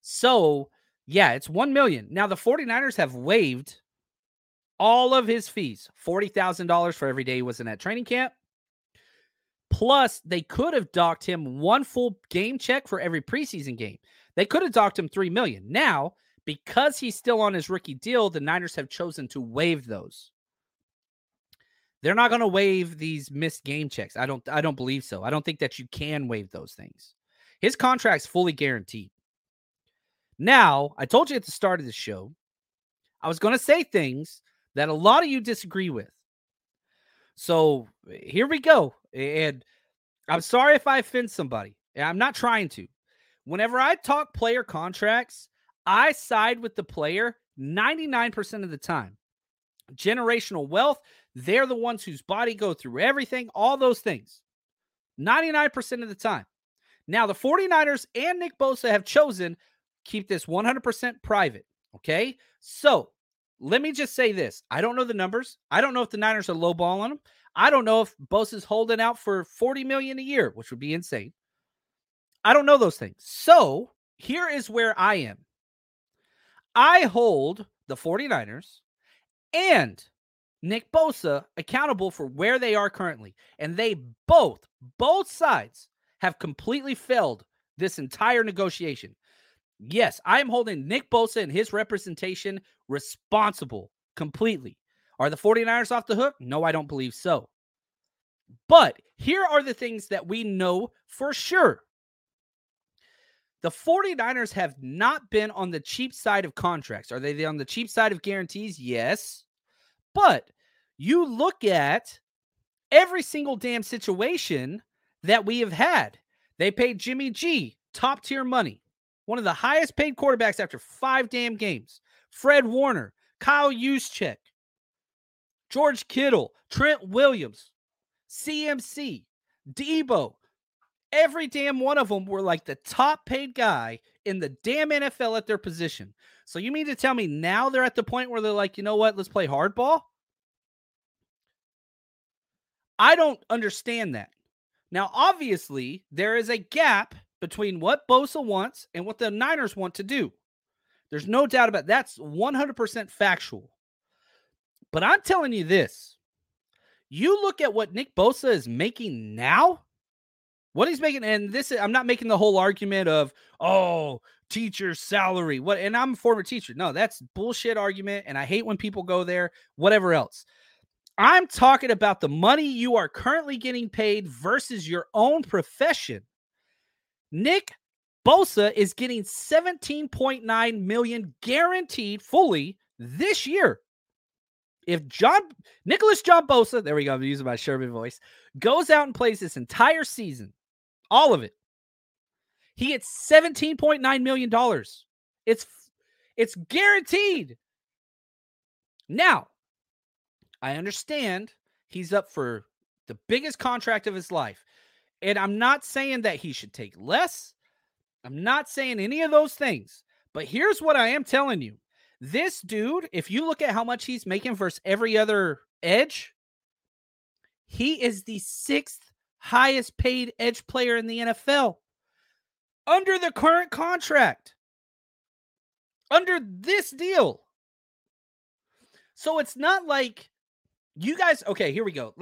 So, yeah, it's $1 million. Now, the 49ers have waived all of his fees, $40,000 for every day he was in that training camp. Plus, they could have docked him one full game check for every preseason game. They could have docked him $3 million. Now, Because he's still on his rookie deal, the Niners have chosen to waive those. They're not going to waive these missed game checks. I don't believe so. I don't think that you can waive those things. His contract's fully guaranteed. Now, I told you at the start of the show, I was going to say things that a lot of you disagree with. So here we go. And I'm sorry if I offend somebody. I'm not trying to. Whenever I talk player contracts, I side with the player 99% of the time. Generational wealth, they're the ones whose body go through everything, all those things. 99% of the time. Now, the 49ers and Nick Bosa have chosen keep this 100% private, okay? So, let me just say this. I don't know the numbers. I don't know if the Niners are lowballing them. I don't know if Bosa's holding out for $40 million a year, which would be insane. I don't know those things. So, here is where I am. I hold the 49ers and Nick Bosa accountable for where they are currently. And they both sides have completely failed this entire negotiation. Yes, I am holding Nick Bosa and his representation responsible completely. Are the 49ers off the hook? No, I don't believe so. But here are the things that we know for sure. The 49ers have not been on the cheap side of contracts. Are they on the cheap side of guarantees? Yes. But you look at every single damn situation that we have had. They paid Jimmy G top tier money. One of the highest paid quarterbacks after 5 damn games. Fred Warner, Kyle Juszczyk, George Kittle, Trent Williams, CMC, Debo. Every damn one of them were like the top paid guy in the damn NFL at their position. So you mean to tell me now they're at the point where they're like, you know what, let's play hardball? I don't understand that. Now, obviously, there is a gap between what Bosa wants and what the Niners want to do. There's no doubt about it. That's 100% factual. But I'm telling you this. You look at what Nick Bosa is making now, what he's making, and this is, I'm not making the whole argument of, oh, teacher salary. What? And I'm a former teacher. No, that's bullshit argument, and I hate when people go there, whatever else. I'm talking about the money you are currently getting paid versus your own profession. Nick Bosa is getting $17.9 million guaranteed fully this year. If Nicholas John Bosa, there we go, I'm using my Sherman voice, goes out and plays this entire season, all of it, he gets $17.9 million. It's guaranteed. Now, I understand he's up for the biggest contract of his life. And I'm not saying that he should take less. I'm not saying any of those things. But here's what I am telling you. This dude, if you look at how much he's making versus every other edge, he is the 6th highest paid edge player in the NFL. Under the current contract. Under this deal. So it's not like you guys... Okay, here we go.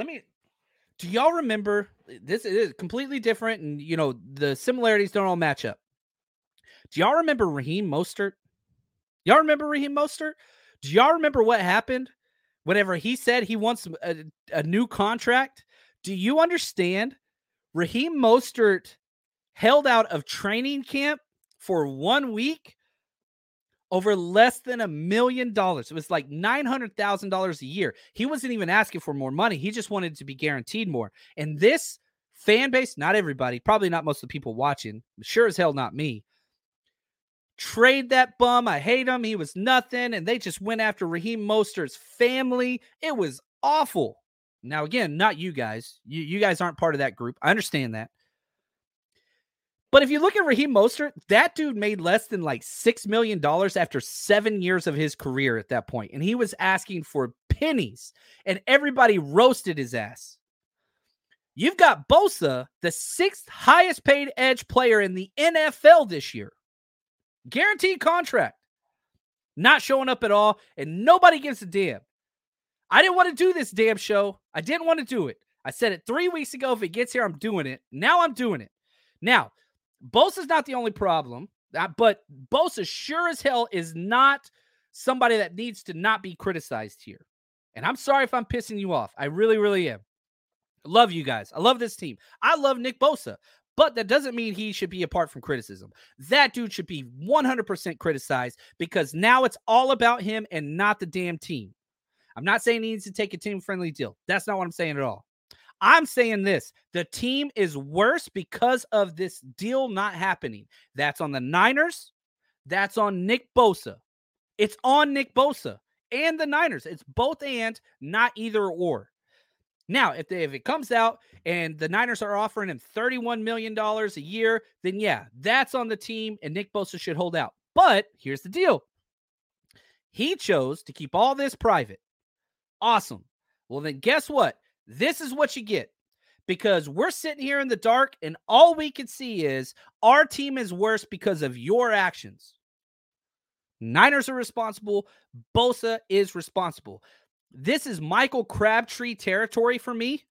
Do y'all remember, this is completely different and, you know, the similarities don't all match up. Do y'all remember Raheem Mostert? Y'all remember Raheem Mostert? Do y'all remember what happened whenever he said he wants a new contract? Do you understand? Raheem Mostert held out of training camp for 1 week over less than $1 million. It was like $900,000 a year. He wasn't even asking for more money. He just wanted to be guaranteed more. And this fan base, not everybody, probably not most of the people watching, sure as hell not me, trade that bum. I hate him. He was nothing. And they just went after Raheem Mostert's family. It was awful. Now, again, not you guys. You guys aren't part of that group. I understand that. But if you look at Raheem Mostert, that dude made less than like $6 million after 7 years of his career at that point. And he was asking for pennies. And everybody roasted his ass. You've got Bosa, the 6th highest paid edge player in the NFL this year. Guaranteed contract. Not showing up at all. And nobody gives a damn. I didn't want to do this damn show. I didn't want to do it. I said it 3 weeks ago. If it gets here, I'm doing it. Now I'm doing it. Now, Bosa's not the only problem. But Bosa sure as hell is not somebody that needs to not be criticized here. And I'm sorry if I'm pissing you off. I really, really am. I love you guys. I love this team. I love Nick Bosa. But that doesn't mean he should be apart from criticism. That dude should be 100% criticized because now it's all about him and not the damn team. I'm not saying he needs to take a team-friendly deal. That's not what I'm saying at all. I'm saying this. The team is worse because of this deal not happening. That's on the Niners. That's on Nick Bosa. It's on Nick Bosa and the Niners. It's both and, not either or. Now, if it comes out and the Niners are offering him $31 million a year, then yeah, that's on the team and Nick Bosa should hold out. But here's the deal. He chose to keep all this private. Awesome. Well, then guess what? This is what you get because we're sitting here in the dark and all we can see is our team is worse because of your actions. Niners are responsible. Bosa is responsible. This is Michael Crabtree territory for me,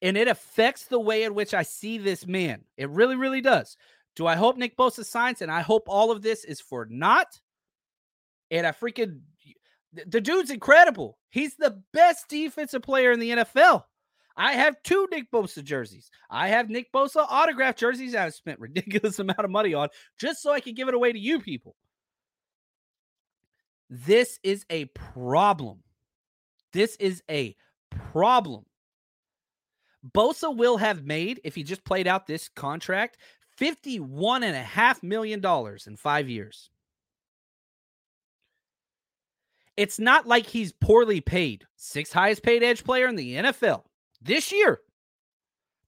and it affects the way in which I see this man. It really, really does. Do I hope Nick Bosa signs, and I hope all of this is for naught? And I freaking... The dude's incredible. He's the best defensive player in the NFL. I have two Nick Bosa jerseys. I have Nick Bosa autographed jerseys I've spent a ridiculous amount of money on just so I can give it away to you people. This is a problem. This is a problem. Bosa will have made, if he just played out this contract, $51.5 million in 5 years. It's not like he's poorly paid. Sixth highest paid edge player in the NFL this year.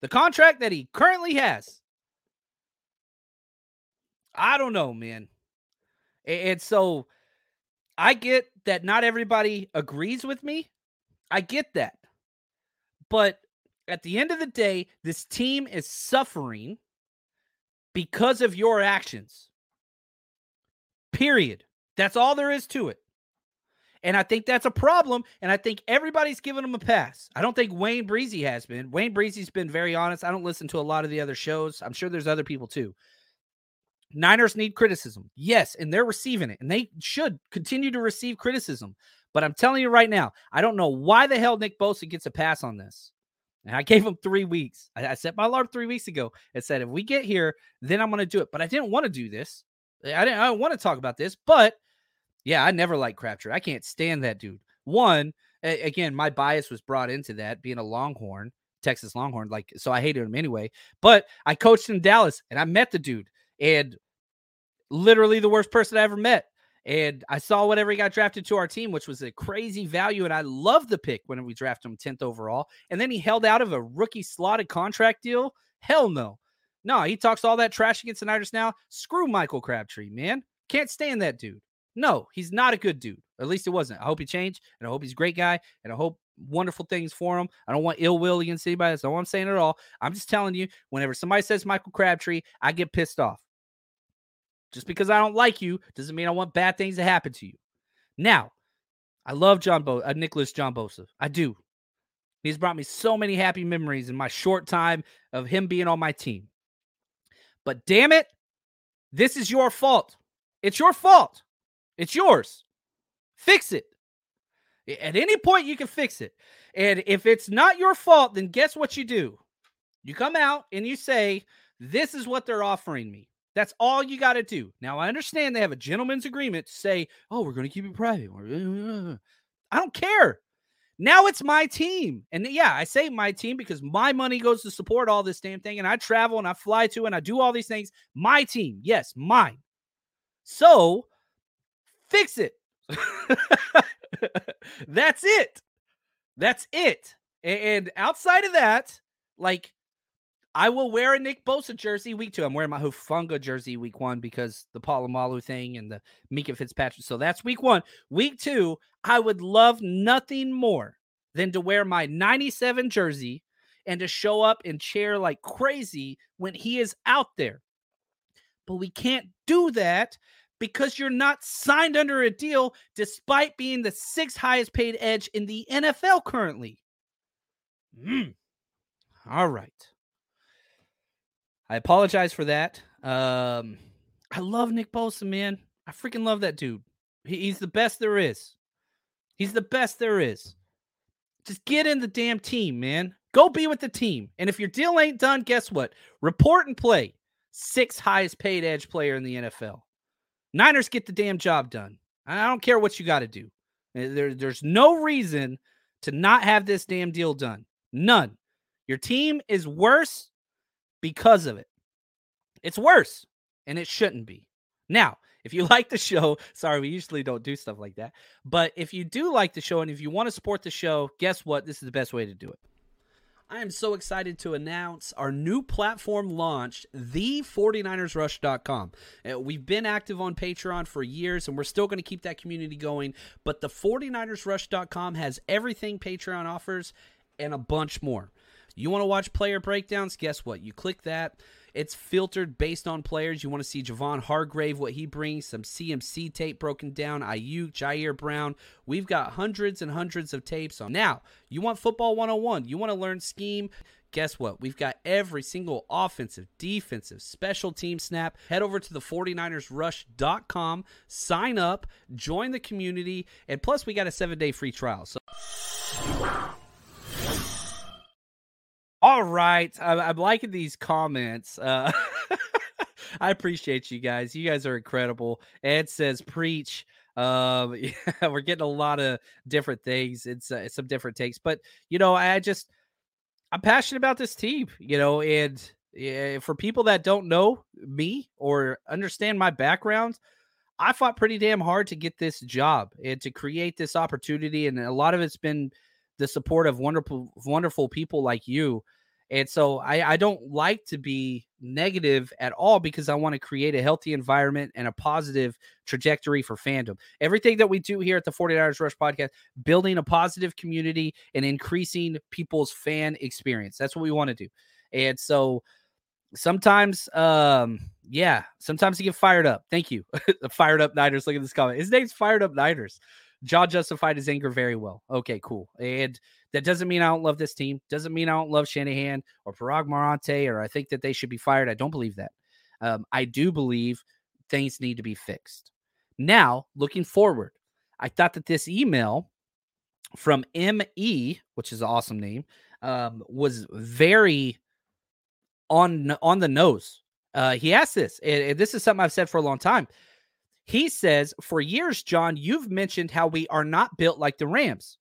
The contract that he currently has. I don't know, man. And so... I get that not everybody agrees with me. I get that. But at the end of the day, this team is suffering because of your actions. Period. That's all there is to it. And I think that's a problem, and I think everybody's giving him a pass. I don't think Wayne Breezy has been. Wayne Breezy's been very honest. I don't listen to a lot of the other shows. I'm sure there's other people too. Niners need criticism. Yes, and they're receiving it, and they should continue to receive criticism. But I'm telling you right now, I don't know why the hell Nick Bosa gets a pass on this. And I gave him 3 weeks. I set my alarm 3 weeks ago and said, if we get here, then I'm going to do it. But I didn't want to do this. I didn't want to talk about this. But, yeah, I never liked Crabtree. I can't stand that dude. One, again, my bias was brought into that, being a Longhorn, Texas Longhorn. So I hated him anyway. But I coached in Dallas, and I met the dude. And literally the worst person I ever met. And I saw whenever he got drafted to our team, which was a crazy value. And I loved the pick when we drafted him 10th overall. And then he held out of a rookie slotted contract deal. Hell no. No, he talks all that trash against the Niners now. Screw Michael Crabtree, man. Can't stand that dude. No, he's not a good dude. At least it wasn't. I hope he changed. And I hope he's a great guy. And I hope wonderful things for him. I don't want ill will against anybody. That's not what I'm saying at all. I'm just telling you, whenever somebody says Michael Crabtree, I get pissed off. Just because I don't like you doesn't mean I want bad things to happen to you. Now, I love John Bosa. I do. He's brought me so many happy memories in my short time of him being on my team. But damn it, this is your fault. It's your fault. It's yours. Fix it. At any point, you can fix it. And if it's not your fault, then guess what you do? You come out and you say, this is what they're offering me. That's all you got to do. Now, I understand they have a gentleman's agreement to say, oh, we're going to keep it private. I don't care. Now it's my team. And yeah, I say my team because my money goes to support all this damn thing. And I travel and I fly to and I do all these things. My team. Yes, mine. So fix it. That's it. That's it. And outside of that, I will wear a Nick Bosa jersey week two. I'm wearing my Hufanga jersey week one because the Polamalu thing and the Minkah Fitzpatrick. So that's week one. Week two, I would love nothing more than to wear my 97 jersey and to show up and cheer like crazy when he is out there. But we can't do that because you're not signed under a deal despite being the sixth highest paid edge in the NFL currently. All right. I apologize for that. I love Nick Bosa, man. I freaking love that dude. He's the best there is. He's the best there is. Just get in the damn team, man. Go be with the team. And if your deal ain't done, guess what? Report and play. 6th highest paid edge player in the NFL. Niners get the damn job done. I don't care what you got to do. There's no reason to not have this damn deal done. None. Your team is worse because of it. It's worse, and it shouldn't be. Now, if you like the show, sorry, we usually don't do stuff like that. But if you do like the show and if you want to support the show, guess what? This is the best way to do it. I am so excited to announce our new platform launch, the 49ersrush.com. We've been active on Patreon for years, and we're still going to keep that community going. But the 49ersrush.com has everything Patreon offers and a bunch more. You want to watch player breakdowns? Guess what? You click that. It's filtered based on players. You want to see Javon Hargrave, what he brings, some CMC tape broken down, Aiyuk, Jaire Brown. We've got hundreds and hundreds of tapes on. Now, you want Football 101. You want to learn scheme. Guess what? We've got every single offensive, defensive, special team snap. Head over to the 49ersrush.com, sign up, join the community, and plus we got a 7-day free trial. So... All right, I'm liking these comments. I appreciate you guys. You guys are incredible. Ed says, preach. Yeah, we're getting a lot of different things. It's some different takes. But, you know, I'm passionate about this team, you know. And for people that don't know me or understand my background, I fought pretty damn hard to get this job and to create this opportunity. And a lot of it's been the support of wonderful people like you. And so I don't like to be negative at all, because I want to create a healthy environment and a positive trajectory for fandom. Everything that we do here at the 49ers Rush Podcast, building a positive community and increasing people's fan experience. That's what we want to do. And so sometimes, sometimes you get fired up. Thank you. Fired Up Niners. Look at this comment. His name's Fired Up Niners. John justified his anger very well. Okay, cool. And that doesn't mean I don't love this team. Doesn't mean I don't love Shanahan or Parag Marante, or I think that they should be fired. I don't believe that. I do believe things need to be fixed. Now, looking forward, I thought that this email from M.E., which is an awesome name, was very on the nose. He asked this, and this is something I've said for a long time. He says, for years, John, you've mentioned how we are not built like the Rams.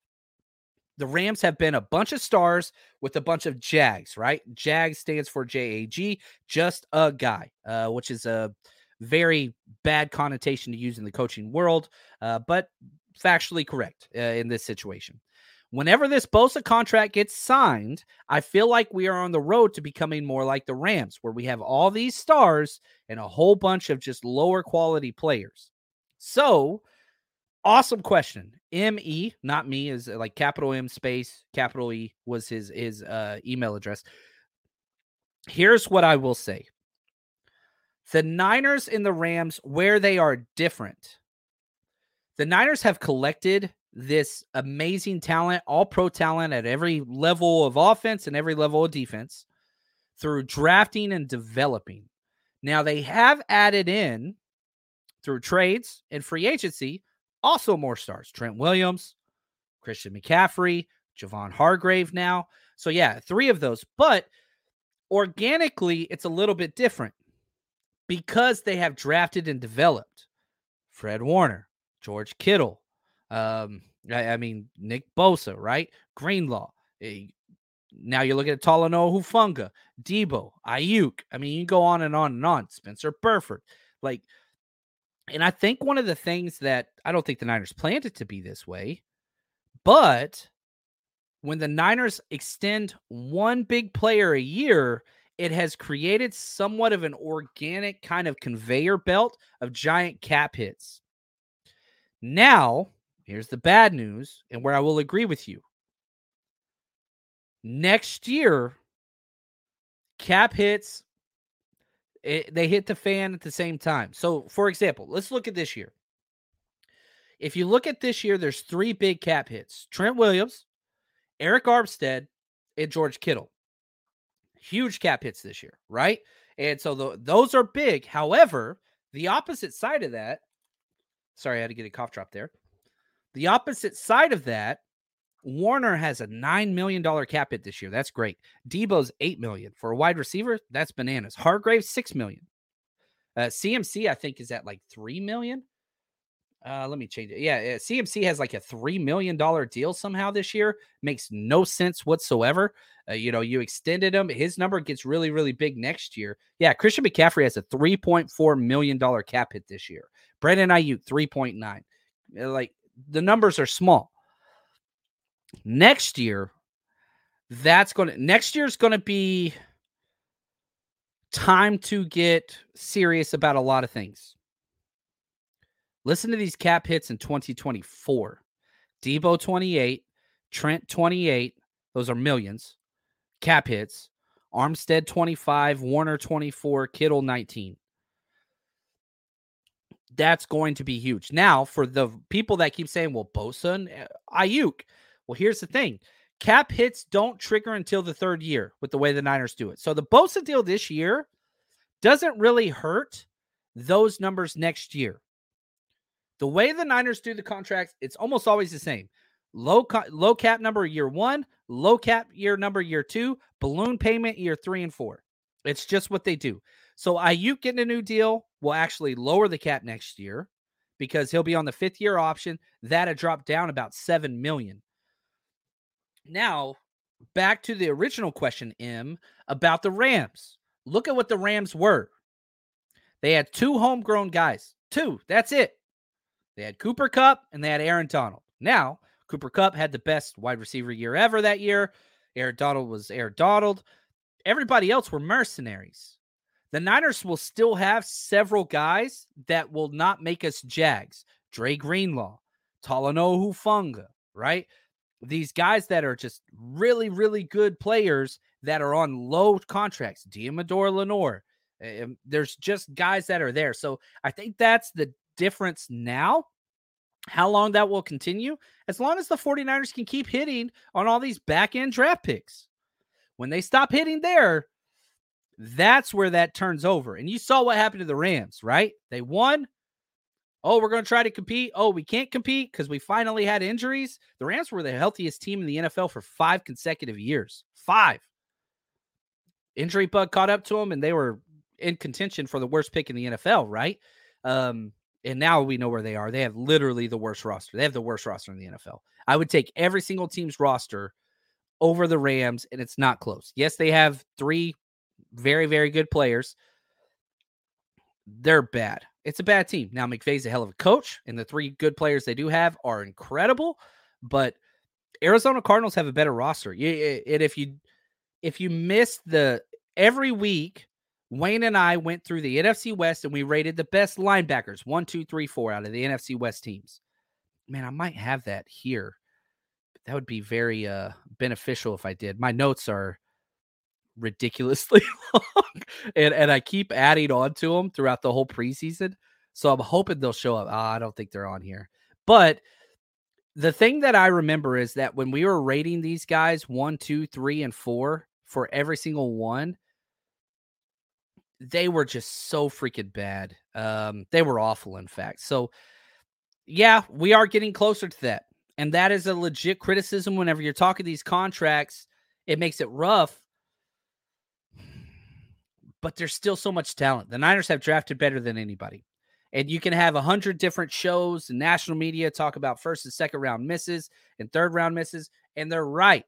The Rams have been a bunch of stars with a bunch of Jags, right? JAG stands for JAG, just a guy, which is a very bad connotation to use in the coaching world, but factually correct in this situation. Whenever this Bosa contract gets signed, I feel like we are on the road to becoming more like the Rams, where we have all these stars and a whole bunch of just lower quality players. So, awesome question. M.E., not me, is like capital M space, capital E was his email address. Here's what I will say. The Niners and the Rams, where they are different. The Niners have collected this amazing talent, all pro talent at every level of offense and every level of defense through drafting and developing. Now they have added in through trades and free agency also more stars, Trent Williams, Christian McCaffrey, Javon Hargrave now. So yeah, 3 of those, but organically it's a little bit different because they have drafted and developed Fred Warner, George Kittle, Nick Bosa, right? Greenlaw. Now you're looking at Talanoa Hufanga, Debo, Aiyuk. I mean, you can go on and on and on. Spencer Burford. And I think one of the things that I don't think the Niners planned it to be this way, but when the Niners extend one big player a year, it has created somewhat of an organic kind of conveyor belt of giant cap hits. Now, here's the bad news, and where I will agree with you. Next year, cap hits, they hit the fan at the same time. So, for example, let's look at this year. If you look at this year, there's 3 big cap hits. Trent Williams, Eric Armstead, and George Kittle. Huge cap hits this year, right? And so those are big. However, The opposite side of that, sorry, I had to get a cough drop there. The opposite side of that, Warner has a $9 million cap hit this year. That's great. Debo's $8 million. For a wide receiver, that's bananas. Hargrave, $6 million. CMC, I think, is at like $3 million. Let me change it. Yeah, CMC has like a $3 million deal somehow this year. Makes no sense whatsoever. You extended him. His number gets really, really big next year. Yeah, Christian McCaffrey has a $3.4 million cap hit this year. Brandon Aiyuk, 3.9. Like, the numbers are small. Next year, next year's going to be time to get serious about a lot of things. Listen to these cap hits in 2024. Debo 28, Trent 28, those are millions. Cap hits. Armstead 25, Warner 24, Kittle 19. That's going to be huge. Now, for the people that keep saying, well, Bosa and Aiyuk, well, here's the thing. Cap hits don't trigger until the third year with the way the Niners do it. So the Bosa deal this year doesn't really hurt those numbers next year. The way the Niners do the contracts, it's almost always the same. Low cap number year one, low cap year number year two, balloon payment year 3 and 4. It's just what they do. So Aiyuk getting a new deal will actually lower the cap next year because he'll be on the 5th-year option. That'll drop down about $7 million. Now, back to the original question, M, about the Rams. Look at what the Rams were. They had 2 homegrown guys. 2. That's it. They had Cooper Kupp and they had Aaron Donald. Now, Cooper Kupp had the best wide receiver year ever that year. Aaron Donald was Aaron Donald. Everybody else were mercenaries. The Niners will still have several guys that will not make us Jags. Dre Greenlaw, Talanoa Hufanga, right? These guys that are just really, really good players that are on low contracts. Diamador Lenore. There's just guys that are there. So I think that's the difference now. How long that will continue? As long as the 49ers can keep hitting on all these back-end draft picks. When they stop hitting there, that's where that turns over. And you saw what happened to the Rams, right? They won. Oh, we're going to try to compete. Oh, we can't compete because we finally had injuries. The Rams were the healthiest team in the NFL for 5 consecutive years. 5. Injury bug caught up to them, and they were in contention for the worst pick in the NFL, right? And now we know where they are. They have literally the worst roster. They have the worst roster in the NFL. I would take every single team's roster over the Rams, and it's not close. Yes, they have 3 very, very good players. They're bad. It's a bad team. Now, McVay's a hell of a coach, and the 3 good players they do have are incredible, but Arizona Cardinals have a better roster. And if you missed every week, Wayne and I went through the NFC West, and we rated the best linebackers, 1, 2, 3, 4 out of the NFC West teams. Man, I might have that here. That would be very beneficial if I did. My notes are ridiculously long and I keep adding on to them throughout the whole preseason, so I'm hoping they'll show up. I don't think they're on here, but the thing that I remember is that when we were rating these guys 1, 2, 3, and 4 for every single one, they were just so freaking bad. They were awful, in fact. So yeah, we are getting closer to that, and that is a legit criticism. Whenever you're talking these contracts, it makes it rough. But there's still so much talent. The Niners have drafted better than anybody. And you can have 100 different shows and national media talk about first and second round misses and third round misses, and they're right.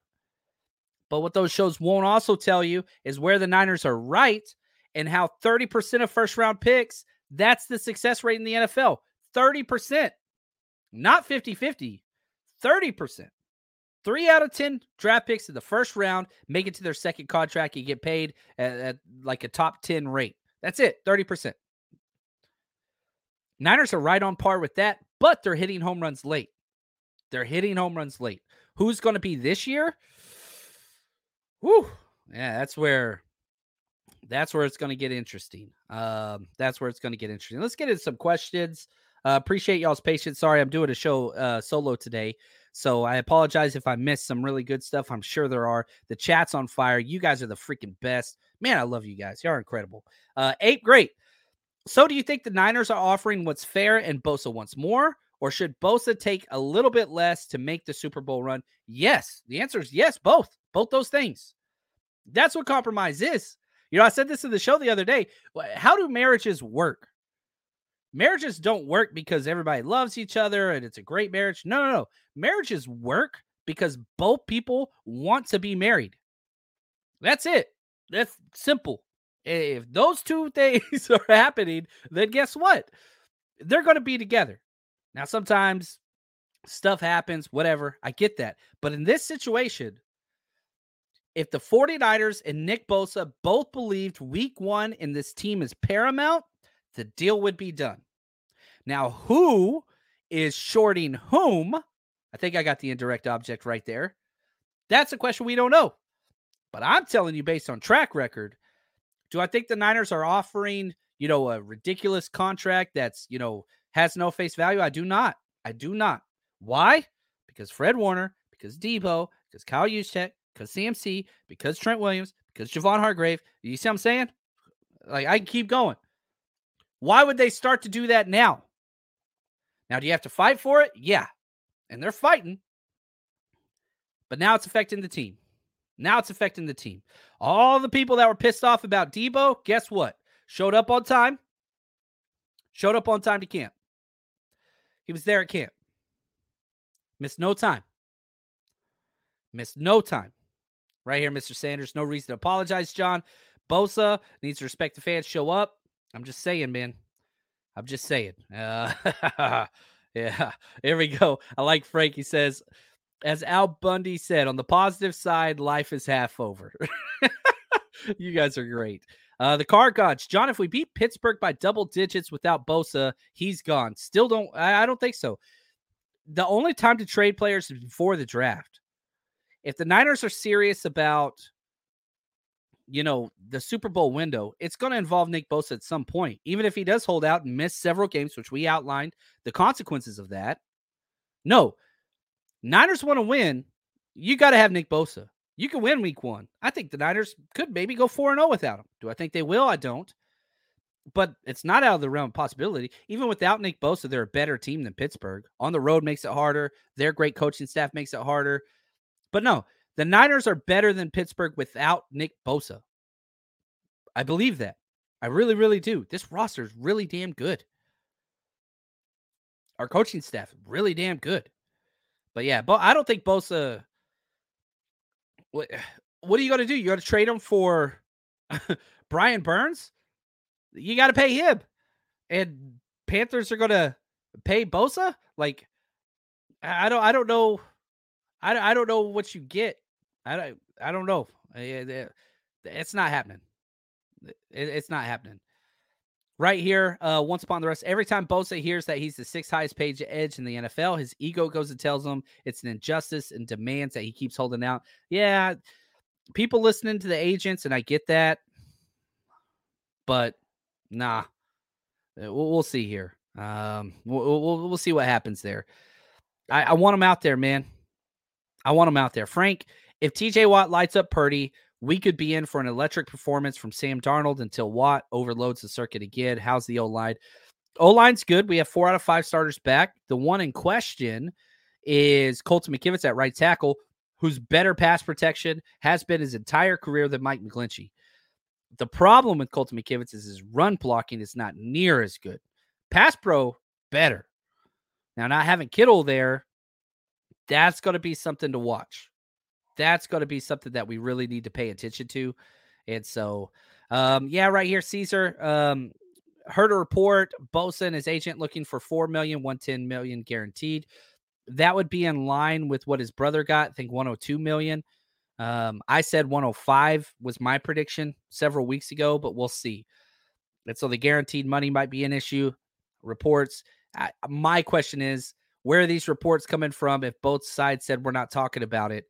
But what those shows won't also tell you is where the Niners are right and how 30% of first round picks, that's the success rate in the NFL. 30%, not 50-50, 30%. 3 out of 10 draft picks in the first round make it to their second contract and get paid at like a top 10 rate. That's it, 30%. Niners are right on par with that, but they're hitting home runs late. Who's going to be this year? Whew. Yeah, that's where it's going to get interesting. Let's get into some questions. Appreciate y'all's patience. Sorry, I'm doing a show solo today. So I apologize if I missed some really good stuff. I'm sure there are. The chat's on fire. You guys are the freaking best. Man, I love you guys. Y'all are incredible. Ape Great. So do you think the Niners are offering what's fair and Bosa wants more? Or should Bosa take a little bit less to make the Super Bowl run? Yes. The answer is yes, both. Both those things. That's what compromise is. You know, I said this in the show the other day. How do marriages work? Marriages don't work because everybody loves each other and it's a great marriage. No, no, no. Marriages work because both people want to be married. That's it. That's simple. If those two things are happening, then guess what? They're going to be together. Now, sometimes stuff happens, whatever. I get that. But in this situation, if the 49ers and Nick Bosa both believed week one in this team is paramount, the deal would be done. Now, who is shorting whom? I think I got the indirect object right there. That's a question we don't know. But I'm telling you, based on track record, do I think the Niners are offering, you know, a ridiculous contract that's, you know, has no face value? I do not. I do not. Why? Because Fred Warner, because Debo, because Kyle Juszczyk, because CMC, because Trent Williams, because Javon Hargrave. You see what I'm saying? Like, I can keep going. Why would they start to do that now? Now, do you have to fight for it? Yeah. And they're fighting. But now it's affecting the team. Now it's affecting the team. All the people that were pissed off about Debo, guess what? Showed up on time. Showed up on time to camp. He was there at camp. Missed no time. Missed no time. Right here, Mr. Sanders. No reason to apologize, John. Bosa needs to respect the fans. Show up. I'm just saying, man. I'm just saying. Yeah, here we go. I like Frank. He says, as Al Bundy said, on the positive side, life is half over. You guys are great. The Car Gods. John, if we beat Pittsburgh by double digits without Bosa, he's gone. Still don't. I don't think so. The only time to trade players is before the draft. If the Niners are serious about, you know, the Super Bowl window, it's going to involve Nick Bosa at some point. Even if he does hold out and miss several games, which we outlined the consequences of that. No. Niners want to win. You got to have Nick Bosa. You can win week one. I think the Niners could maybe go 4-0 without him. Do I think they will? I don't. But it's not out of the realm of possibility. Even without Nick Bosa, they're a better team than Pittsburgh. On the road makes it harder. Their great coaching staff makes it harder. But no, the Niners are better than Pittsburgh without Nick Bosa. I believe that. I really, really do. This roster is really damn good. Our coaching staff is really damn good. But yeah, but I don't think Bosa. What are you going to do? You're going to trade him for Brian Burns? You got to pay him. And Panthers are going to pay Bosa? Like, I don't know. I don't know what you get. I don't know. It's not happening. It's not happening. Right here, once upon the rest, every time Bosa hears that he's the 6th highest paid edge in the NFL, his ego goes and tells him it's an injustice and demands that he keeps holding out. Yeah, people listening to the agents, and I get that. But, nah, we'll see here. We'll see what happens there. I want him out there, man. I want him out there. Frank, if TJ Watt lights up Purdy, we could be in for an electric performance from Sam Darnold until Watt overloads the circuit again. How's the O-line? O-line's good. We have 4 out of 5 starters back. The one in question is Colton McKivitz at right tackle, who's better pass protection, has been his entire career than Mike McGlinchey. The problem with Colton McKivitz is his run blocking is not near as good. Pass pro, better. Now, not having Kittle there, that's going to be something to watch. That's going to be something that we really need to pay attention to. And so, yeah, right here, Caesar, heard a report, Bosa and his agent looking for $4 million, $110 million guaranteed. That would be in line with what his brother got, I think $102 million. I said 105 was my prediction several weeks ago, but we'll see. And so the guaranteed money might be an issue. Reports. My question is, where are these reports coming from if both sides said we're not talking about it?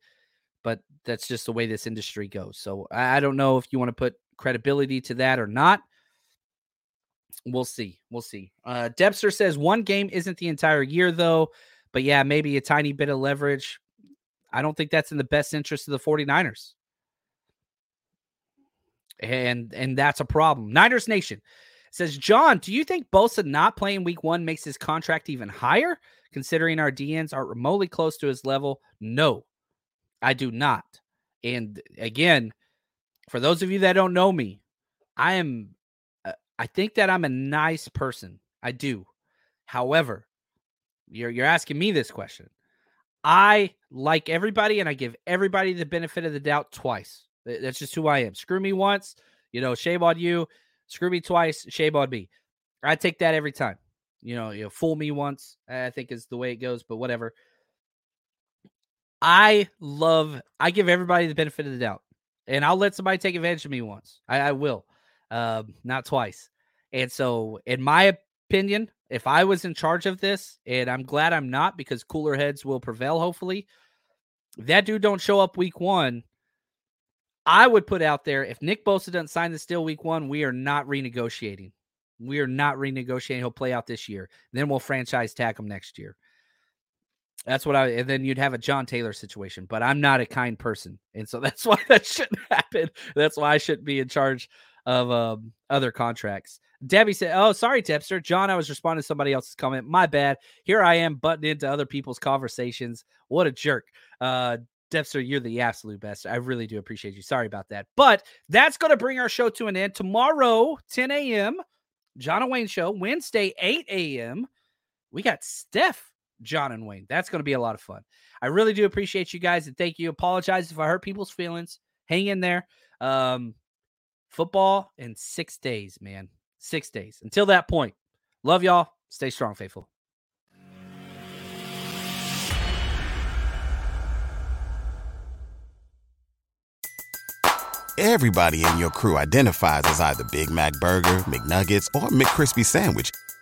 But that's just the way this industry goes. So I don't know if you want to put credibility to that or not. We'll see. We'll see. Debster says one game isn't the entire year, though. But, yeah, maybe a tiny bit of leverage. I don't think that's in the best interest of the 49ers. And that's a problem. Niners Nation says, John, do you think Bosa not playing week one makes his contract even higher, considering our DNs aren't remotely close to his level? No, I do not. And again, for those of you that don't know me, I think that I'm a nice person. I do. However, you're asking me this question. I like everybody, and I give everybody the benefit of the doubt twice. That's just who I am. Screw me once, shame on you. Screw me twice, shame on me. I take that every time. Fool me once, I think is the way it goes, but whatever. I give everybody the benefit of the doubt, and I'll let somebody take advantage of me once. I will, not twice. And so, in my opinion, if I was in charge of this, and I'm glad I'm not, because cooler heads will prevail, hopefully, if that dude don't show up week one, I would put out there, if Nick Bosa doesn't sign this deal week one, we are not renegotiating. He'll play out this year. Then we'll franchise tag him next year. That's what and then you'd have a John Taylor situation, but I'm not a kind person. And so that's why that shouldn't happen. That's why I shouldn't be in charge of other contracts. Debbie said, oh, sorry, Tipster. John, I was responding to somebody else's comment. My bad. Here I am butting into other people's conversations. What a jerk. Depster, you're the absolute best. I really do appreciate you. Sorry about that. But that's going to bring our show to an end. Tomorrow, 10 a.m., John and Wayne show. Wednesday, 8 a.m., we got Steph, John, and Wayne. That's going to be a lot of fun. I really do appreciate you guys, and thank you. Apologize if I hurt people's feelings. Hang in there. Football in 6 days, man. 6 days. Until that point, love y'all. Stay strong, faithful. Everybody in your crew identifies as either Big Mac Burger, McNuggets, or McCrispy Sandwich.